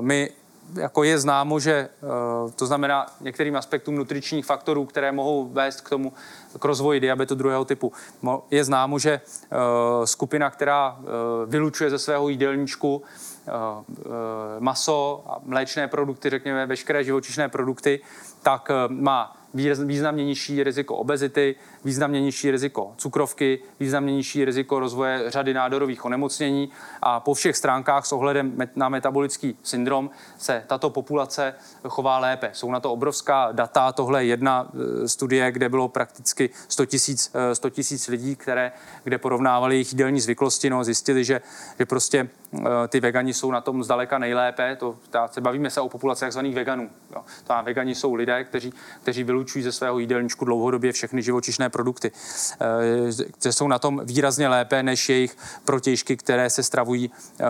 my jako je známo, že e, to znamená některým aspektům nutričních faktorů, které mohou vést k tomu, k rozvoji diabetu druhého typu. Mo, je známo, že e, skupina, která e, vylučuje ze svého jídelníčku maso a mléčné produkty, řekněme veškeré živočišné produkty, tak má významně nižší riziko obezity, významně nižší riziko cukrovky, významně nižší riziko rozvoje řady nádorových onemocnění a po všech stránkách s ohledem na metabolický syndrom se tato populace chová lépe. Jsou na to obrovská data, tohle je jedna studie, kde bylo prakticky sto tisíc lidí, které, kde porovnávali jejich jídelní zvyklosti, no, zjistili, že, že prostě ty vegani jsou na tom zdaleka nejlépe, to, ta, se bavíme se o populaci tzv. Veganů. Jo. Ta vegani jsou lidé, kteří, kteří vylučují ze svého jídelníčku dlouhodobě všechny živočišné produkty. E, jsou na tom výrazně lépe než jejich protějšky, které se stravují e,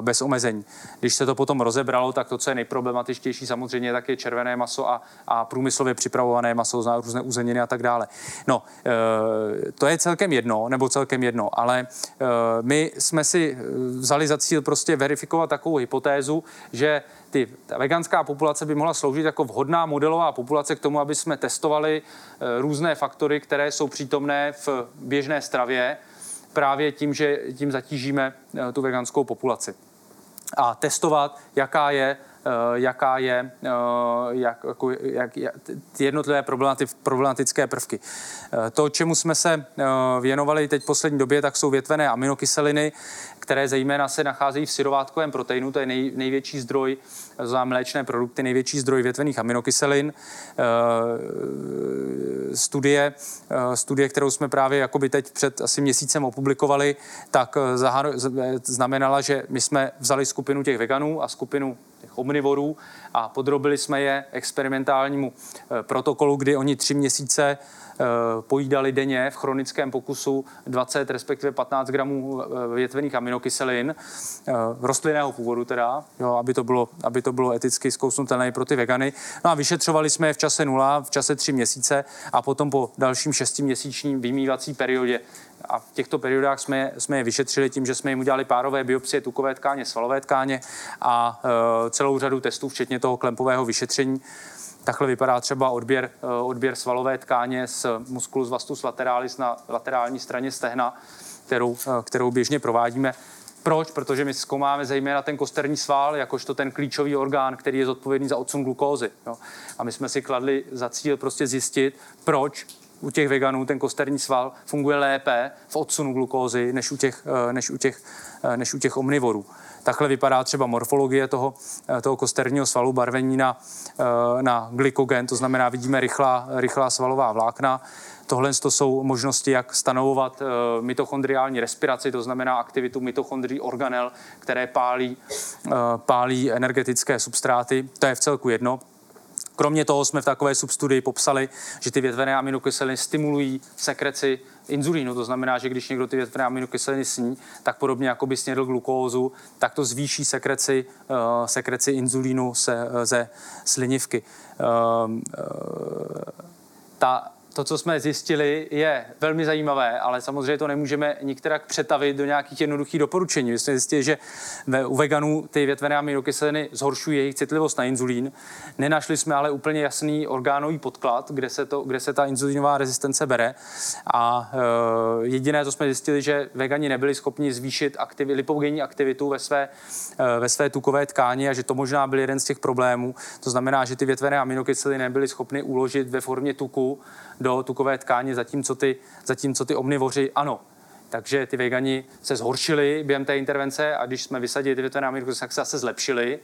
bez omezení. Když se to potom rozebralo, tak to, co je nejproblematičtější samozřejmě, tak je červené maso a, a průmyslově připravované maso, zná různé uzeniny a tak dále. No, e, to je celkem jedno, nebo celkem jedno, ale e, my jsme si vzali za cíl prostě verifikovat takovou hypotézu, že ty, ta veganská populace by mohla sloužit jako vhodná modelová populace k tomu, aby jsme testovali e, různé faktory, které jsou přítomné v běžné stravě právě tím, že tím zatížíme e, tu veganskou populaci. A testovat, jaká je, e, jaká je e, jak, jako, jak, jak, ty jednotlivé problemati, problematické prvky. E, to, čemu jsme se e, věnovali teď v poslední době, tak jsou větvené aminokyseliny, které zejména se nacházejí v syrovátkovém proteinu, to je nej, největší zdroj za mléčné produkty, největší zdroj větvených aminokyselin. E, studie, e, studie, kterou jsme právě jakoby teď před asi měsícem opublikovali, tak zahano, z, znamenala, že my jsme vzali skupinu těch veganů a skupinu těch omnivorů a podrobili jsme je experimentálnímu protokolu, kdy oni tři měsíce pojídali denně v chronickém pokusu dvacet, respektive patnáct gramů větvených aminokyselin, rostlinného původu teda, jo, aby, to bylo, aby to bylo eticky zkousnutelné pro ty vegany. No a vyšetřovali jsme je v čase nula, v čase tři měsíce a potom po dalším šestiměsíčním vymývací periodě. A v těchto periodách jsme, jsme je vyšetřili tím, že jsme jim udělali párové biopsie tukové tkáně, svalové tkáně a e, celou řadu testů, včetně toho klempového vyšetření. Takhle vypadá třeba odběr, e, odběr svalové tkáně z musculus vastus lateralis na laterální straně stehna, kterou, e, kterou běžně provádíme. Proč? Protože my zkoumáme zejména ten kosterní sval, jakožto ten klíčový orgán, který je zodpovědný za odsun glukózy. Jo. A my jsme si kladli za cíl prostě zjistit, proč u těch veganů ten kosterní sval funguje lépe v odsunu glukózy než u těch, než u těch, než u těch omnivorů. Takhle vypadá třeba morfologie toho, toho kosterního svalu, barvení na, na glykogen, to znamená, vidíme rychlá, rychlá svalová vlákna. Tohle to jsou možnosti, jak stanovovat mitochondriální respiraci, to znamená aktivitu mitochondrií organel, které pálí, pálí energetické substráty. To je v celku jedno. Kromě toho jsme v takové substudii popsali, že ty větvené aminokyseliny stimulují sekreci inzulínu, to znamená, že když někdo ty větvené aminokyseliny sní, tak podobně jako by snědl glukózu, tak to zvýší sekreci, uh, sekreci inzulínu se, ze slinivky. Uh, uh, ta To, co jsme zjistili, je velmi zajímavé, ale samozřejmě to nemůžeme nikterak přetavit do nějakých jednoduchých doporučení. My jsme zjistili, že u veganů ty větvené aminokyseliny zhoršují jejich citlivost na inzulín. Nenašli jsme ale úplně jasný orgánový podklad, kde se, to, kde se ta inzulínová rezistence bere. A e, jediné, co jsme zjistili, že vegani nebyli schopni zvýšit aktiv, lipogenní aktivitu ve své, e, ve své tukové tkáni a že to možná byl jeden z těch problémů. To znamená, že ty větvené aminokyseliny nebyly schopny uložit ve formě tuku do tukové tkáně, zatímco ty, zatímco ty omnivoři ano. Takže ty vegani se zhoršili během té intervence a když jsme vysadili ty větvené aminokyseliny, tak se zase zlepšili.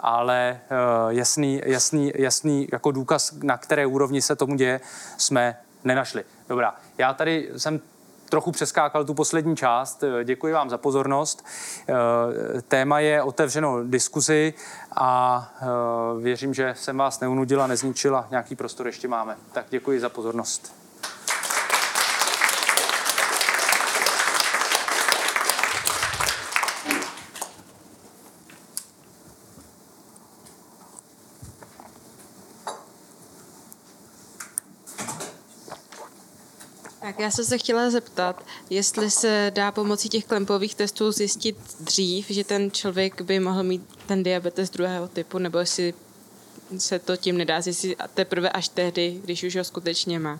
Ale uh, jasný, jasný, jasný jako důkaz, na které úrovni se tomu děje, jsme nenašli. Dobrá, já tady jsem trochu přeskákal tu poslední část. Děkuji vám za pozornost. Téma je otevřeno diskuzi a věřím, že jsem vás neunudila, nezničila. Nějaký prostor ještě máme. Tak děkuji za pozornost. Já jsem se chtěla zeptat, jestli se dá pomocí těch klempových testů zjistit dřív, že ten člověk by mohl mít ten diabetes druhého typu, nebo jestli se to tím nedá zjistit teprve až tehdy, když už ho skutečně má.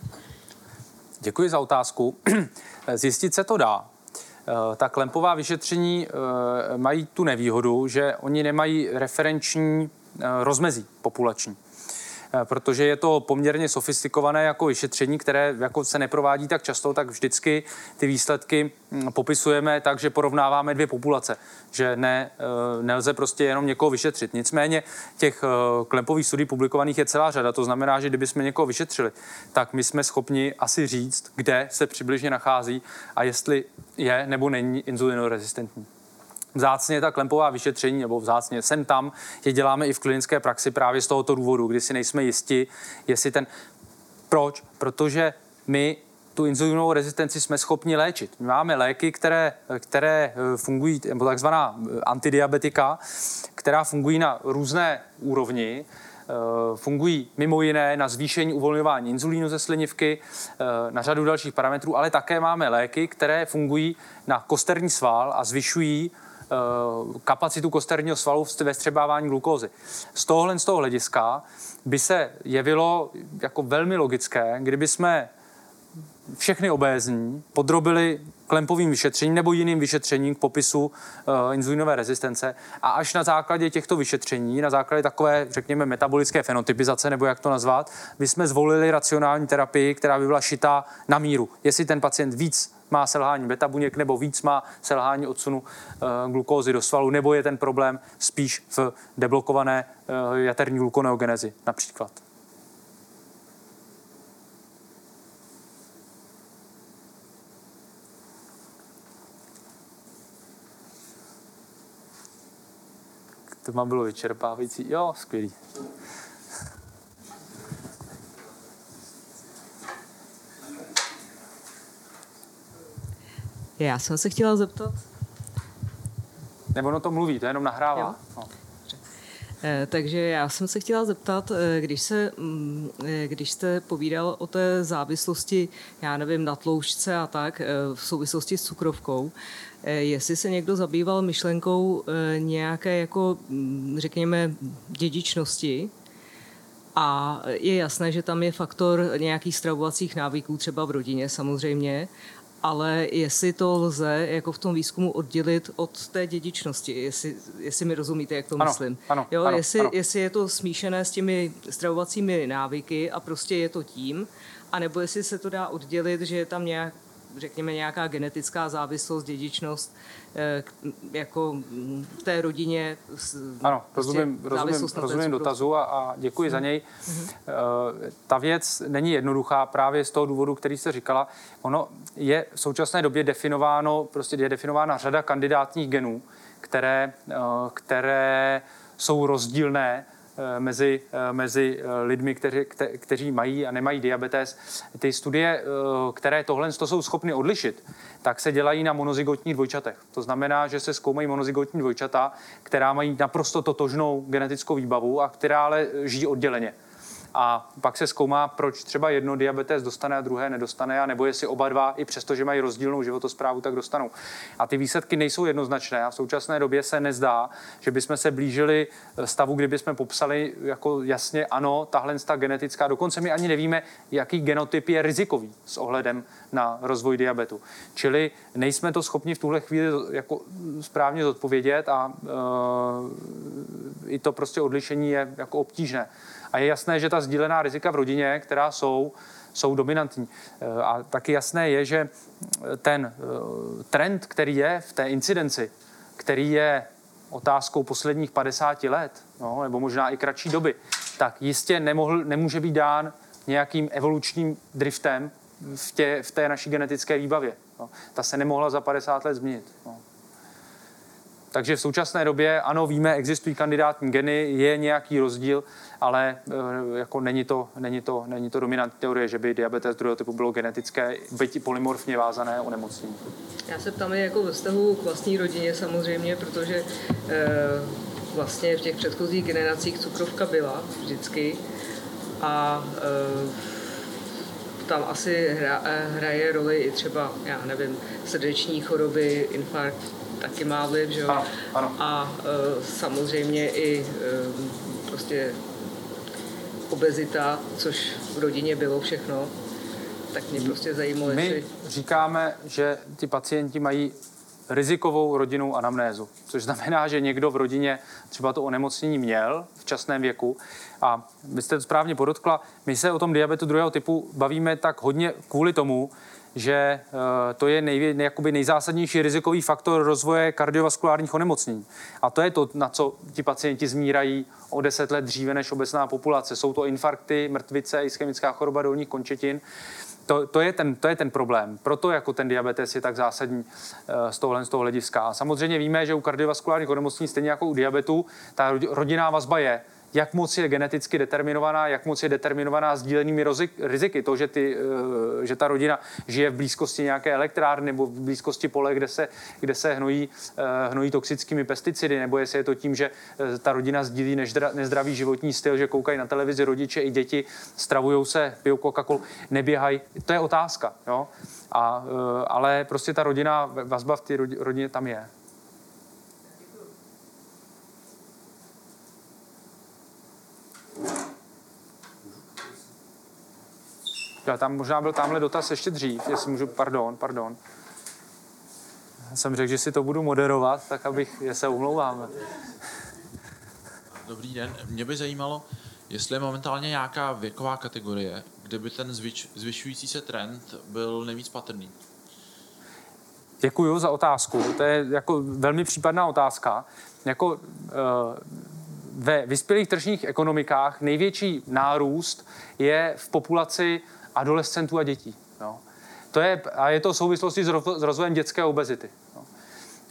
Děkuji za otázku. Zjistit se to dá. Ta klempová vyšetření mají tu nevýhodu, že oni nemají referenční rozmezí populační. Protože je to poměrně sofistikované jako vyšetření, které jako se neprovádí tak často, tak vždycky ty výsledky popisujeme tak, že porovnáváme dvě populace, že ne, nelze prostě jenom někoho vyšetřit. Nicméně těch klempových studií publikovaných je celá řada, to znamená, že kdybychom někoho vyšetřili, tak my jsme schopni asi říct, kde se přibližně nachází a jestli je nebo není inzulinoresistentní. Vzácně ta klempová vyšetření, nebo vzácně sem tam, je děláme i v klinické praxi právě z tohoto důvodu, kdy si nejsme jisti, jestli ten... Proč? Protože my tu inzulinovou rezistenci jsme schopni léčit. My máme léky, které, které fungují, nebo takzvaná antidiabetika, která fungují na různé úrovni, fungují mimo jiné na zvýšení uvolňování inzulínu ze slinivky, na řadu dalších parametrů, ale také máme léky, které fungují na kosterní sval a zvyšují kapacitu kosterního svalu ve střebávání glukózy. Z tohohle z toho hlediska by se jevilo jako velmi logické, kdyby jsme všechny obézní podrobili klempovým vyšetřením nebo jiným vyšetřením k popisu uh, inzulinové rezistence a až na základě těchto vyšetření, na základě takové, řekněme, metabolické fenotypizace, nebo jak to nazvat, by jsme zvolili racionální terapii, která by byla šitá na míru. Jestli ten pacient víc má selhání betabuněk nebo víc má selhání odsunu uh, glukózy do svalu, nebo je ten problém spíš v deblokované uh, jaterní glukoneogenezi například. To vám bylo vyčerpávající. Jo, skvělý. Já jsem se chtěla zeptat. Nebo ono to mluví, to jenom nahrává. No. Takže já jsem se chtěla zeptat, když, se, když jste povídal o té závislosti, já nevím, na tloušťce a tak, v souvislosti s cukrovkou, jestli se někdo zabýval myšlenkou nějaké, jako řekněme, dědičnosti. A je jasné, že tam je faktor nějakých stravovacích návyků, třeba v rodině samozřejmě, ale jestli to lze jako v tom výzkumu oddělit od té dědičnosti, jestli, jestli mi rozumíte, jak to ano, myslím. Ano, jo, ano, jestli, ano. jestli je to smíšené s těmi stravovacími návyky a prostě je to tím, anebo jestli se to dá oddělit, že je tam nějak, řekněme, nějaká genetická závislost, dědičnost jako v té rodině. Ano, rozumím, rozumím, rozumím dotazu a, a děkuji hmm. za něj. Hmm. Ta věc není jednoduchá právě z toho důvodu, který jste říkala. Ono je v současné době definováno, prostě je definována řada kandidátních genů, které, které jsou rozdílné mezi, mezi lidmi, kteři, kteří mají a nemají diabetes. Ty studie, které tohle to jsou schopny odlišit, tak se dělají na monozygotních dvojčatech. To znamená, že se zkoumají monozygotní dvojčata, která mají naprosto totožnou genetickou výbavu a která ale žijí odděleně. A pak se zkoumá, proč třeba jedno diabetes dostane a druhé nedostane, a nebo jestli oba dva, i přesto, že mají rozdílnou životosprávu, tak dostanou. A ty výsledky nejsou jednoznačné a v současné době se nezdá, že bychom se blížili stavu, kdyby jsme popsali jako jasně ano, tahle ta genetická. Dokonce my ani nevíme, jaký genotyp je rizikový s ohledem na rozvoj diabetu. Čili nejsme to schopni v tuhle chvíli jako správně zodpovědět a e, i to prostě odlišení je jako obtížné. A je jasné, že ta sdílená rizika v rodině, která jsou, jsou dominantní. A taky jasné je, že ten trend, který je v té incidenci, který je otázkou posledních padesáti let, no, nebo možná i kratší doby, tak jistě nemohl, nemůže být dán nějakým evolučním driftem v, tě, v té naší genetické výbavě. No. Ta se nemohla za padesát let změnit. No. Takže v současné době, ano, víme, existují kandidátní geny, je nějaký rozdíl, ale jako není to, není to, není to dominantní teorie, že by diabetes druhého typu bylo genetické, byť polymorfně vázané onemocnění. Já se ptám jako ve vztahu k vlastní rodině samozřejmě, protože e, vlastně v těch předchozích generacích cukrovka byla vždycky a e, tam asi hra, hraje roli i třeba, já nevím, srdeční choroby, infarkt taky má vliv, že jo? Ano, ano. A e, samozřejmě i e, prostě obezita, což v rodině bylo všechno, tak mě prostě zajímalo, My jestli... říkáme, že ti pacienti mají rizikovou rodinnou anamnézu, což znamená, že někdo v rodině třeba to onemocnění měl v časném věku. A vy jste to správně podotkla, my se o tom diabetu druhého typu bavíme tak hodně kvůli tomu, že to je nejvě, jakoby nejzásadnější rizikový faktor rozvoje kardiovaskulárních onemocnění. A to je to, na co ti pacienti zmírají o deset let dříve než obecná populace. Jsou to infarkty, mrtvice, ischemická choroba dolních končetin. To, to, je ten, to je ten problém. Proto jako ten diabetes je tak zásadní z tohohle z toho hlediska. A samozřejmě víme, že u kardiovaskulárních onemocnění stejně jako u diabetu ta rodinná vazba je, jak moc je geneticky determinovaná, jak moc je determinovaná sdílenými riziky. To, že, ty, že ta rodina žije v blízkosti nějaké elektrárny nebo v blízkosti pole, kde se, kde se hnojí, hnojí toxickými pesticidy, nebo jestli je to tím, že ta rodina sdílí nezdravý životní styl, že koukají na televizi rodiče i děti, stravujou se, pijou Coca-Colu, neběhají. To je otázka. Jo? A, ale prostě ta rodina, vazba v té rodině tam je. Tam možná byl tamhle dotaz ještě dřív, jestli můžu, pardon, pardon. Já jsem řekl, že si to budu moderovat, tak abych, je se omlouvám. Dobrý den, mě by zajímalo, jestli je momentálně nějaká věková kategorie, kde by ten zvyč, zvyšující se trend byl nejvíc patrný. Děkuju za otázku, to je jako velmi případná otázka. Jako... Uh, Ve vyspělých tržních ekonomikách největší nárůst je v populaci adolescentů a dětí. No. To je, a je to v souvislosti s, ro, s rozvojem dětské obezity. No.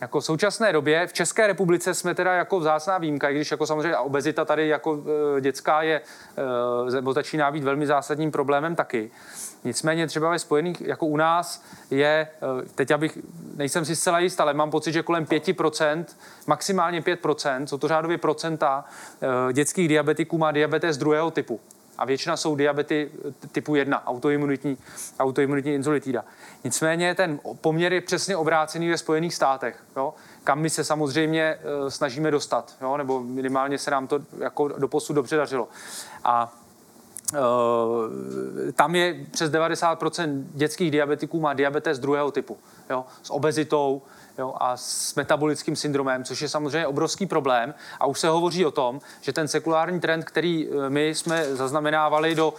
Jako v současné době v České republice jsme teda jako vzácná výjimka, i když jako samozřejmě obezita tady jako dětská je, nebo začíná být velmi zásadním problémem taky. Nicméně třeba ve Spojených, jako u nás je, teď abych, nejsem si zcela jist, ale mám pocit, že kolem pět procent, maximálně pět procent, jsou to řádově procenta dětských diabetiků má diabetes druhého typu. A většina jsou diabety typu jedna, autoimunitní, autoimunitní inzulitida. Nicméně ten poměr je přesně obrácený ve Spojených státech, jo, kam my se samozřejmě e, snažíme dostat, jo, nebo minimálně se nám to jako doposud dobře dařilo. A e, tam je přes devadesát procent dětských diabetiků má diabetes druhého typu, jo, s obezitou, jo, a s metabolickým syndromem, což je samozřejmě obrovský problém. A už se hovoří o tom, že ten sekulární trend, který my jsme zaznamenávali do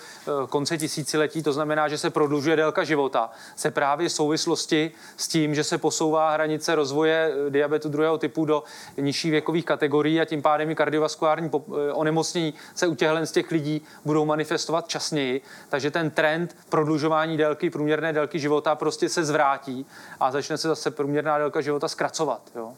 konce tisíciletí, to znamená, že se prodlužuje délka života, se právě v souvislosti s tím, že se posouvá hranice rozvoje diabetu druhého typu do nižších věkových kategorií a tím pádem i kardiovaskulární onemocnění se u těchhle z těch lidí budou manifestovat časněji. Takže ten trend prodlužování délky, průměrné délky života prostě se zvrátí a začne se zase průměrná délka života života zkracovat, jo.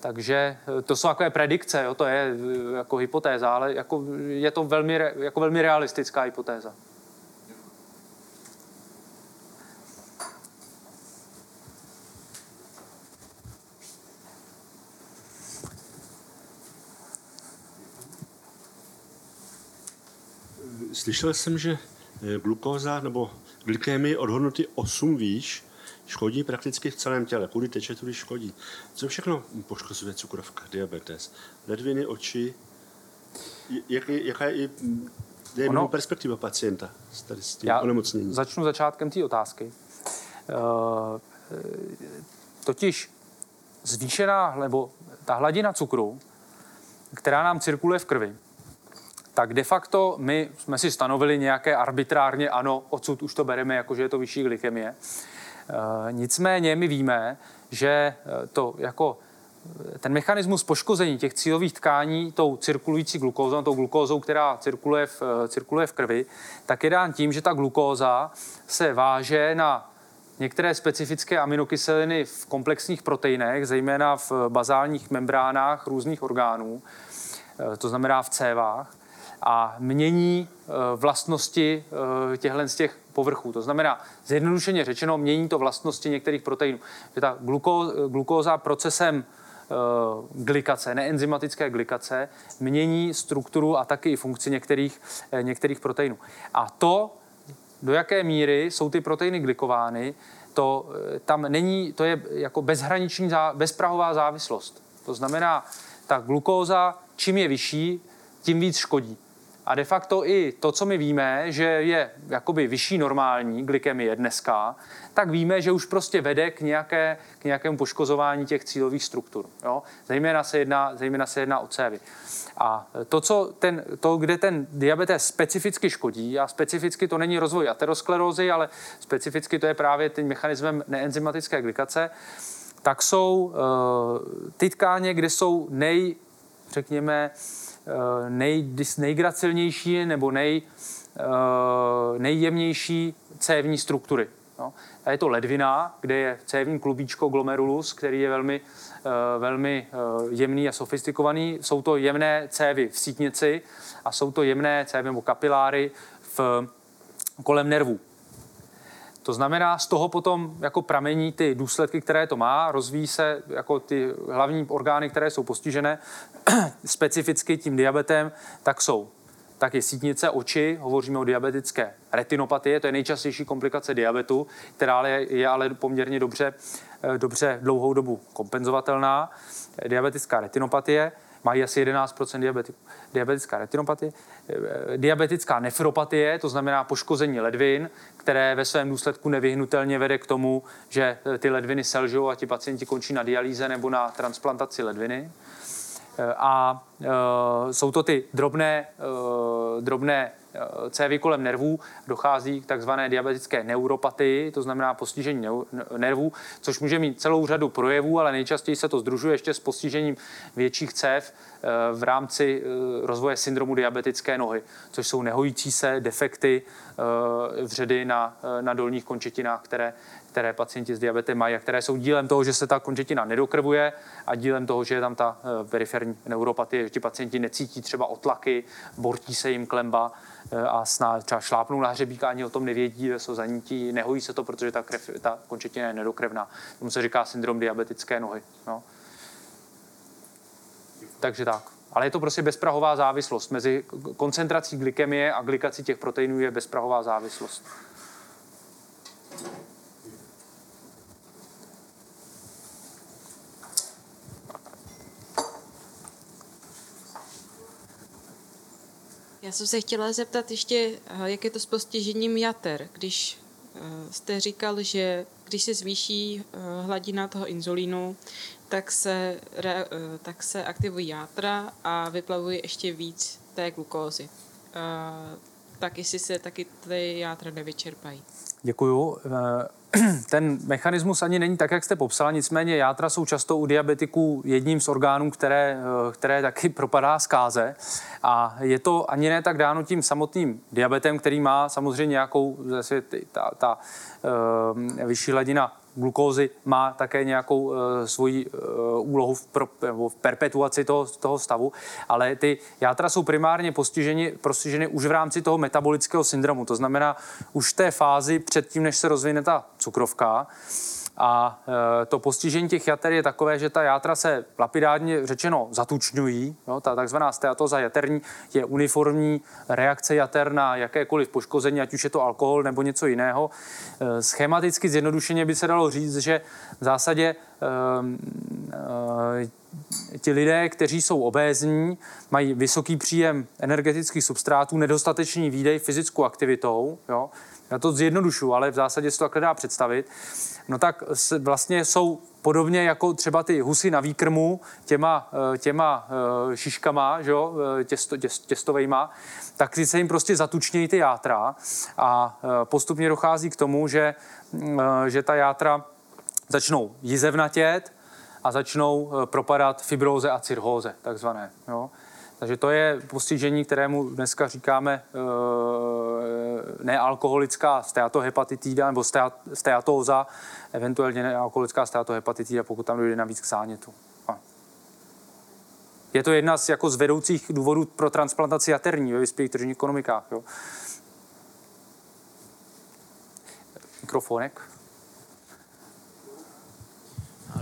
Takže to jsou takové predikce, jo, to je jako hypotéza, ale jako je to velmi, jako velmi realistická hypotéza. Slyšel jsem, že glukóza nebo glykemie od hodnoty osm výš škodí prakticky v celém těle. Kudy teče, tudy škodí. Co všechno poškozuje cukrovka, diabetes, ledviny, oči? Jak, jaká je i ono, perspektiva pacienta s tím onemocněním? Začnu začátkem té otázky. Totiž zvýšená, nebo ta hladina cukru, která nám cirkuluje v krvi, tak de facto my jsme si stanovili nějaké arbitrárně, ano, odsud už to bereme, jakože je to vyšší glykemie. Nicméně my víme, že to jako ten mechanismus poškození těch cílových tkání tou cirkulující glukózou, tou glukózou, která cirkuluje v, cirkuluje v krvi, tak je dán tím, že ta glukóza se váže na některé specifické aminokyseliny v komplexních proteinech, zejména v bazálních membránách různých orgánů, to znamená v cévách, a mění vlastnosti těchhle z těch povrchů. To znamená, zjednodušeně řečeno, mění to vlastnosti některých proteinů. Že ta glukóza, glukóza procesem glikace, neenzymatické glikace, mění strukturu a taky i funkci některých, některých proteinů. A to, do jaké míry jsou ty proteiny glikovány, to tam není, to je jako bezhraniční, bezprahová závislost. To znamená, ta glukóza, čím je vyšší, tím víc škodí. A de facto i to, co my víme, že je jakoby vyšší normální glykemie dneska, tak víme, že už prostě vede k, nějaké, k nějakému poškozování těch cílových struktur. Jo? Zejména se jedná, zejména se jedná o cévy. A to, co ten, to, kde ten diabetes specificky škodí, a specificky to není rozvoj aterosklerózy, ale specificky to je právě tím mechanismem neenzymatické glikace, tak jsou uh, ty tkáně, kde jsou nej, řekněme, nej, nejgracilnější nebo nej, nejjemnější cévní struktury. No. A je to ledvina, kde je cévní klubíčko glomerulus, který je velmi, velmi jemný a sofistikovaný. Jsou to jemné cévy v sítnici a jsou to jemné cévy nebo kapiláry v, kolem nervů. To znamená, z toho potom jako pramení ty důsledky, které to má, rozvíjí se jako ty hlavní orgány, které jsou postižené specificky tím diabetem, tak jsou taky sítnice, oči, hovoříme o diabetické retinopatii, to je nejčastější komplikace diabetu, která je, je ale poměrně dobře, dobře dlouhou dobu kompenzovatelná, diabetická retinopatie. Mají asi jedenáct procent diabetiků. Diabetická retinopatie, diabetická nefropatie, to znamená poškození ledvin, které ve svém důsledku nevyhnutelně vede k tomu, že ty ledviny selžou a ti pacienti končí na dialýze nebo na transplantaci ledviny. A e, jsou to ty drobné, e, drobné cévy kolem nervů dochází k takzvané diabetické neuropatii, to znamená postižení nervů, což může mít celou řadu projevů, ale nejčastěji se to sdružuje ještě s postižením větších cév v rámci rozvoje syndromu diabetické nohy, což jsou nehojící se defekty vředy na, na dolních končetinách, které, které pacienti s diabetem mají a které jsou dílem toho, že se ta končetina nedokrvuje a dílem toho, že je tam ta periferní neuropatie, že ti pacienti necítí třeba otlaky, bortí se jim klemba a sná, třeba šlápnou na hřebík a ani o tom nevědí, jsou zanití, nehojí se to, protože ta, krev, ta končetina je nedokrevná. Tomu se říká syndrom diabetické nohy. No. Takže tak. Ale je to prostě bezprahová závislost. Mezi koncentrací glykemie a glikací těch proteinů je bezprahová závislost. Já jsem se chtěla zeptat ještě, jak je to s postižením jater, když jste říkal, že když se zvýší hladina toho inzulínu, tak se, re, tak se aktivují játra a vyplavuje ještě víc té glukózy. Tak jestli se taky ty játra nevyčerpají. Děkuju. Ten mechanismus ani není tak, jak jste popsala, nicméně játra jsou často u diabetiků jedním z orgánů, které, které taky propadá zkáze. A je to ani ne tak dáno tím samotným diabetem, který má samozřejmě nějakou, zase ta, ta uh, vyšší hladina glukózy má také nějakou uh, svoji uh, úlohu v, pro, v perpetuaci toho, toho stavu, ale ty játra jsou primárně postiženy, postiženy už v rámci toho metabolického syndromu, to znamená už v té fázi předtím, než se rozvine ta cukrovka. A to postižení těch jater je takové, že ta játra se lapidárně řečeno zatučňují. Jo? Ta takzvaná steatóza jaterní je uniformní reakce jater na jakékoliv poškození, ať už je to alkohol nebo něco jiného. Schematicky zjednodušeně by se dalo říct, že v zásadě um, um, ti lidé, kteří jsou obézní, mají vysoký příjem energetických substrátů, nedostatečný výdej fyzickou aktivitou. Jo? Já to zjednodušu, ale v zásadě se to takhle dá představit. No tak vlastně jsou podobně jako třeba ty husy na výkrmu těma, těma šiškama, že jo, těsto, těst, těstovejma, tak se jim prostě zatučnějí ty játra a postupně dochází k tomu, že, že ta játra začnou jizevnatět a začnou propadat fibróze a cirhóze takzvané, jo. Takže to je postižení, kterému dneska říkáme e, nealkoholická steatohepatitida nebo steat, steatóza, eventuálně nealkoholická steatohepatitida, pokud tam dojde navíc k zánětu. A. Je to jedna z, jako z vedoucích důvodů pro transplantaci jaterní ve vyspělých tržních ekonomikách. Jo. Mikrofonek.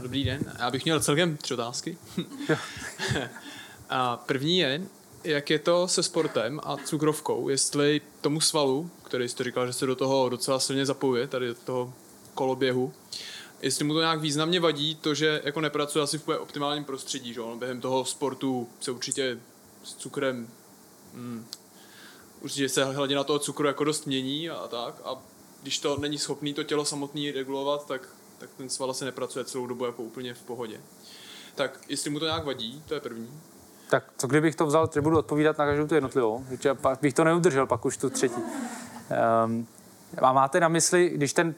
Dobrý den, já bych měl celkem tři otázky. A první je, jak je to se sportem a cukrovkou, jestli tomu svalu, který jste říkal, že se do toho docela silně zapojuje, tady do toho koloběhu, jestli mu to nějak významně vadí, to, že jako nepracuje asi v optimálním prostředí, že on během toho sportu se určitě s cukrem, hmm, určitě se hladina toho cukru jako dost mění a tak, a když to není schopný to tělo samotné regulovat, tak, tak ten sval asi nepracuje celou dobu jako úplně v pohodě. Tak jestli mu to nějak vadí, to je první. Tak co kdybych to vzal, že budu odpovídat na každou tu jednotlivou, že bych to neudržel, pak už tu třetí. Um, a máte na mysli, když ten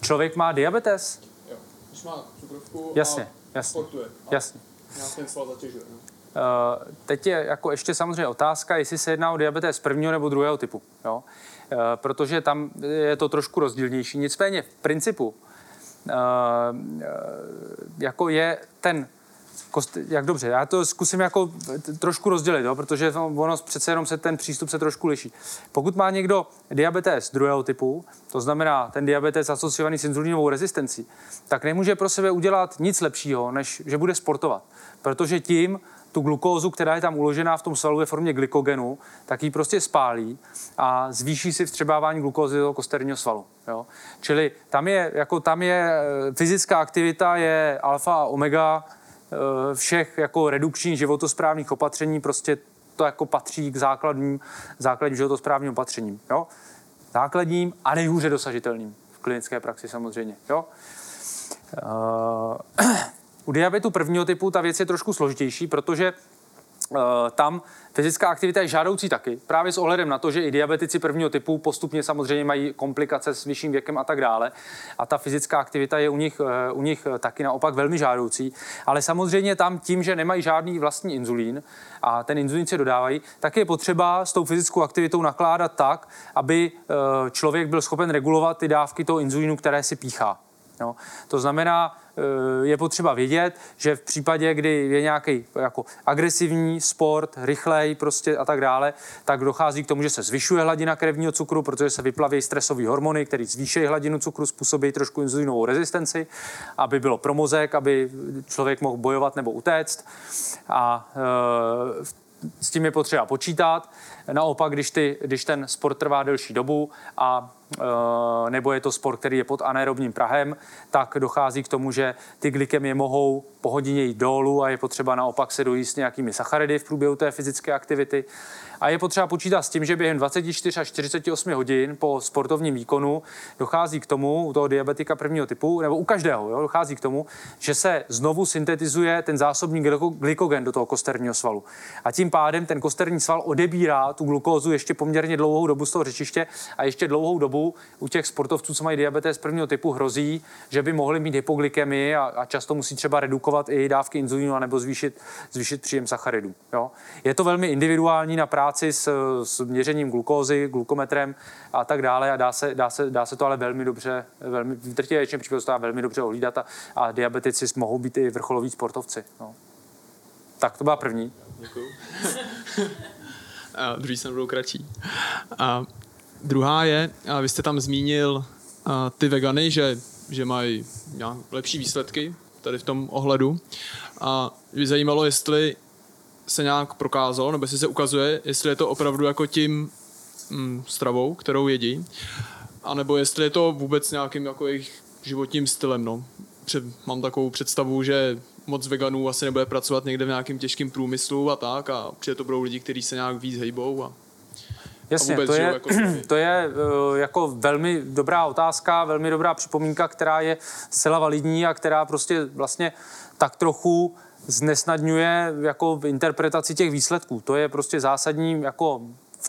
člověk má diabetes? Jo, když má cukrovku jasně, a jasně, sportuje. A jasně. Nějak ten sval zatěžuje. Ne? Uh, teď je jako ještě samozřejmě otázka, jestli se jedná o diabetes prvního nebo druhého typu. Jo? Uh, protože tam je to trošku rozdílnější. Nicméně v principu uh, jako je ten... Jak dobře, já to zkusím jako trošku rozdělit, jo, protože ono přece jenom se ten přístup se trošku liší. Pokud má někdo diabetes druhého typu, to znamená ten diabetes asociovaný s inzulínovou rezistencí, tak nemůže pro sebe udělat nic lepšího, než že bude sportovat, protože tím tu glukózu, která je tam uložená v tom svalu ve formě glykogenu, tak ji prostě spálí a zvýší si vstřebávání glukózy do kosterního svalu. Jo. Čili tam je, jako tam je fyzická aktivita, je alfa a omega všech jako redukčních životosprávných opatření, prostě to jako patří k základním, základním životosprávním opatřením. Jo? Základním a nejhůře dosažitelným v klinické praxi samozřejmě. Jo? Uh, u diabetu prvního typu ta věc je trošku složitější, protože tam fyzická aktivita je žádoucí taky, právě s ohledem na to, že i diabetici prvního typu postupně samozřejmě mají komplikace s vyšším věkem a tak dále. A ta fyzická aktivita je u nich, u nich taky naopak velmi žádoucí. Ale samozřejmě tam tím, že nemají žádný vlastní inzulín a ten inzulín si dodávají, tak je potřeba s tou fyzickou aktivitou nakládat tak, aby člověk byl schopen regulovat ty dávky toho inzulínu, které si píchá. No, to znamená, je potřeba vědět, že v případě, kdy je nějaký jako agresivní sport, rychlej prostě a tak dále, tak dochází k tomu, že se zvyšuje hladina krevního cukru, protože se vyplaví stresové hormony, které zvýší hladinu cukru, způsobí trošku inzulinovou rezistenci, aby bylo pro mozek, aby člověk mohl bojovat nebo utéct. A e, s tím je potřeba počítat. Naopak, když, ty, když ten sport trvá delší dobu a nebo je to sport, který je pod anaerobním prahem, tak dochází k tomu, že ty glykemie mohou po hodině jít dolů a je potřeba naopak se dojíst nějakými sacharidy v průběhu té fyzické aktivity. A je potřeba počítat s tím, že během dvacet čtyři až čtyřicet osm hodin po sportovním výkonu dochází k tomu, u toho diabetika prvního typu, nebo u každého, jo, dochází k tomu, že se znovu syntetizuje ten zásobní glykogen do toho kosterního svalu. A tím pádem ten kosterní sval odebírá tu glukózu ještě poměrně dlouhou dobu z toho řečiště a ještě dlouhou dobu u těch sportovců, co mají diabetes prvního typu, hrozí, že by mohli mít hypoglykemii a, a často musí třeba redukovat i dávky inzulínu anebo zvýšit, zvýšit příjem sacharidů. Jo? Je to velmi individuální na práci s, s měřením glukózy, glukometrem a tak dále a dá se, dá se, dá se to ale velmi dobře, velmi, v drtivé většině případů se dá velmi dobře ohlídat a, a diabetici mohou být i vrcholoví sportovci. No. Tak to byla první. Děkuju. A druhý jsem byl kratší. A... Druhá je, vy jste tam zmínil a, ty vegany, že, že mají já, lepší výsledky tady v tom ohledu. A mě zajímalo, jestli se nějak prokázalo, nebo jestli se ukazuje, jestli je to opravdu jako tím mm, stravou, kterou jedí, anebo jestli je to vůbec nějakým jako jejich životním stylem. No. Před, mám takovou představu, že moc veganů asi nebude pracovat někde v nějakém těžkém průmyslu a tak a určitě to budou lidi, kteří se nějak víc hejbou a... Jasně, to je, to je jako velmi dobrá otázka, velmi dobrá připomínka, která je zcela validní a která prostě vlastně tak trochu znesnadňuje jako interpretaci těch výsledků. To je prostě zásadní jako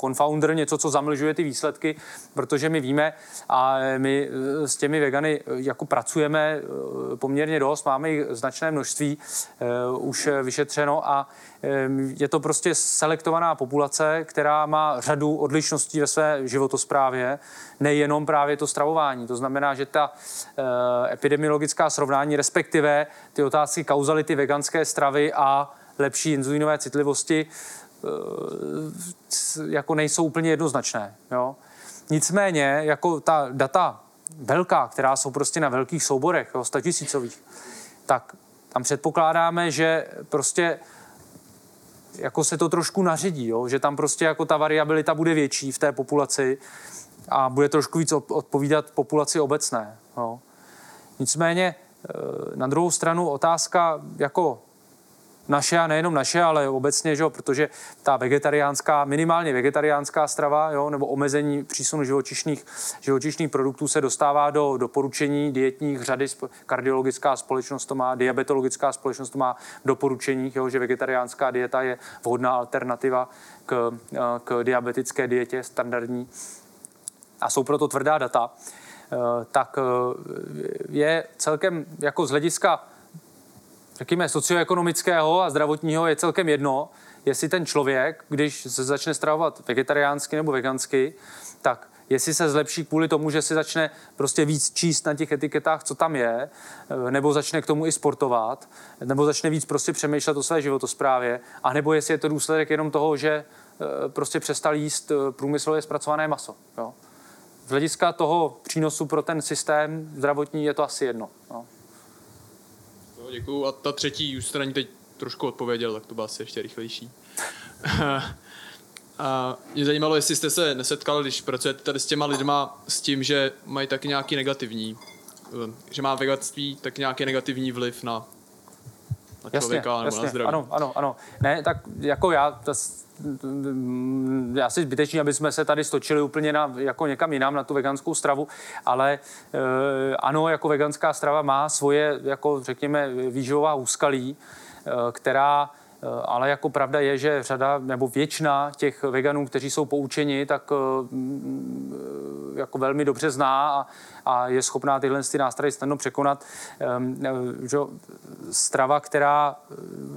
confounder, něco, co zamlžuje ty výsledky, protože my víme a my s těmi vegany jako pracujeme poměrně dost, máme jich značné množství už vyšetřeno a je to prostě selektovaná populace, která má řadu odlišností ve své životosprávě, nejenom právě to stravování. To znamená, že ta epidemiologická srovnání, respektive ty otázky kauzality veganské stravy a lepší inzulinové citlivosti jako nejsou úplně jednoznačné. Jo? Nicméně, jako ta data velká, která jsou prostě na velkých souborech, jo, statisícových, tak tam předpokládáme, že prostě jako se to trošku naředí, jo? Že tam prostě jako ta variabilita bude větší v té populaci a bude trošku víc odpovídat populaci obecné. Jo? Nicméně, na druhou stranu otázka jako naše a nejenom naše, ale obecně, že jo, protože ta vegetariánská, minimálně vegetariánská strava, jo, nebo omezení přísunu živočišných, živočišných produktů se dostává do doporučení dietních řady, kardiologická společnost to má, diabetologická společnost to má v doporučeních, jo, že vegetariánská dieta je vhodná alternativa k, k diabetické dietě standardní a jsou proto tvrdá data, tak je celkem jako z hlediska řekněme, socioekonomického a zdravotního je celkem jedno, jestli ten člověk, když se začne stravovat vegetariánsky nebo vegansky, tak jestli se zlepší kvůli tomu, že si začne prostě víc číst na těch etiketách, co tam je, nebo začne k tomu i sportovat, nebo začne víc prostě přemýšlet o své životosprávě, anebo jestli je to důsledek jenom toho, že prostě přestal jíst průmyslově zpracované maso. Jo. Z hlediska toho přínosu pro ten systém zdravotní je to asi jedno. Jo. Děkuju. A ta třetí, už jste na ní teď trošku odpověděl, tak to byla asi ještě rychlejší. A mě zajímalo, jestli jste se nesetkal, když pracujete tady s těma lidma, s tím, že mají taky nějaký negativní, že má veganství tak nějaký negativní vliv na, na člověka jasně, nebo jasně. na zdraví. Ano, ano, ano. Ne, tak jako já... Ta... asi zbytečný, aby jsme se tady stočili úplně na, jako někam jinam na tu veganskou stravu, ale e, ano, jako veganská strava má svoje, jako řekněme, výživová úskalí, e, která Ale jako pravda je, že řada nebo většina těch veganů, kteří jsou poučeni, tak jako velmi dobře zná a, a je schopná tyhle nástrahy snadno překonat. Že strava, která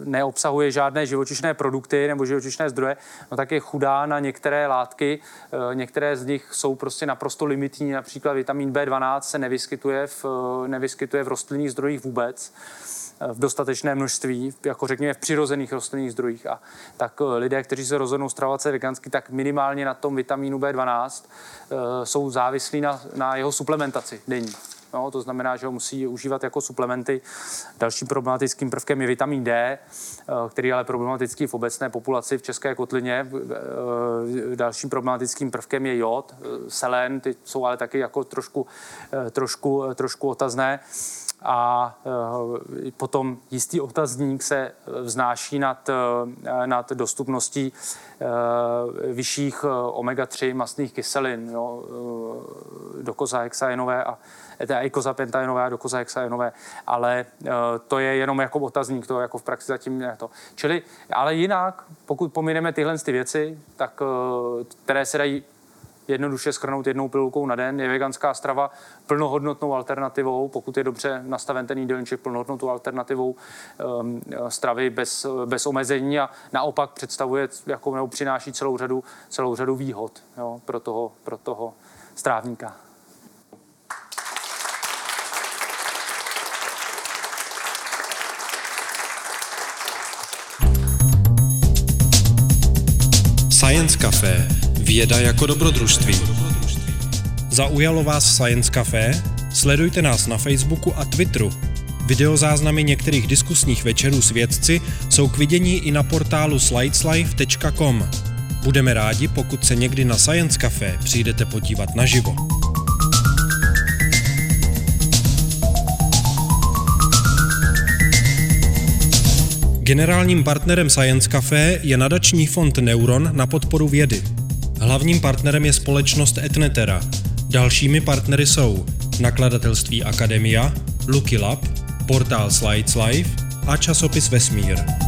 neobsahuje žádné živočišné produkty nebo živočišné zdroje, no tak je chudá na některé látky. Některé z nich jsou prostě naprosto limitní. Například vitamin bé dvanáct se nevyskytuje v, nevyskytuje v rostlinných zdrojích vůbec v dostatečné množství, jako řekněme v přirozených rostlinných zdrojích. A tak lidé, kteří se rozhodnou stravovat se vegansky, tak minimálně na tom vitamínu bé dvanáct e, jsou závislí na, na jeho suplementaci denní. No, to znamená, že ho musí užívat jako suplementy. Dalším problematickým prvkem je vitamin D, který je ale problematický v obecné populaci v České kotlině. Dalším problematickým prvkem je jod, selen, ty jsou ale taky jako trošku, trošku, trošku otazné. A potom jistý otazník se vznáší nad, nad dostupností vyšších omega tři mastných kyselin, no, dokozahexajenové a teda i kozapentajenové a dokozahexajenové, ale e, to je jenom jako otazník, to jako v praxi zatím ne to. Čili, ale jinak, pokud pomineme tyhle ty věci, tak, e, které se dají jednoduše shrnout jednou pilulkou na den, je veganská strava plnohodnotnou alternativou, pokud je dobře nastaven ten jídelníček, plnohodnotnou alternativou e, stravy bez, bez omezení a naopak představuje, jako, nebo přináší celou řadu, celou řadu výhod, jo, pro toho, pro toho strávníka. Science Café. Věda jako dobrodružství. Zaujalo vás Science Café? Sledujte nás na Facebooku a Twitteru. Videozáznamy některých diskusních večerů s vědci jsou k vidění i na portálu slides live tečka com. Budeme rádi, pokud se někdy na Science Café přijdete podívat naživo. Generálním partnerem Science Café je nadační fond Neuron na podporu vědy. Hlavním partnerem je společnost Etnetera. Dalšími partnery jsou nakladatelství Akademia, Lucky Lab, portál Slides Live a časopis Vesmír.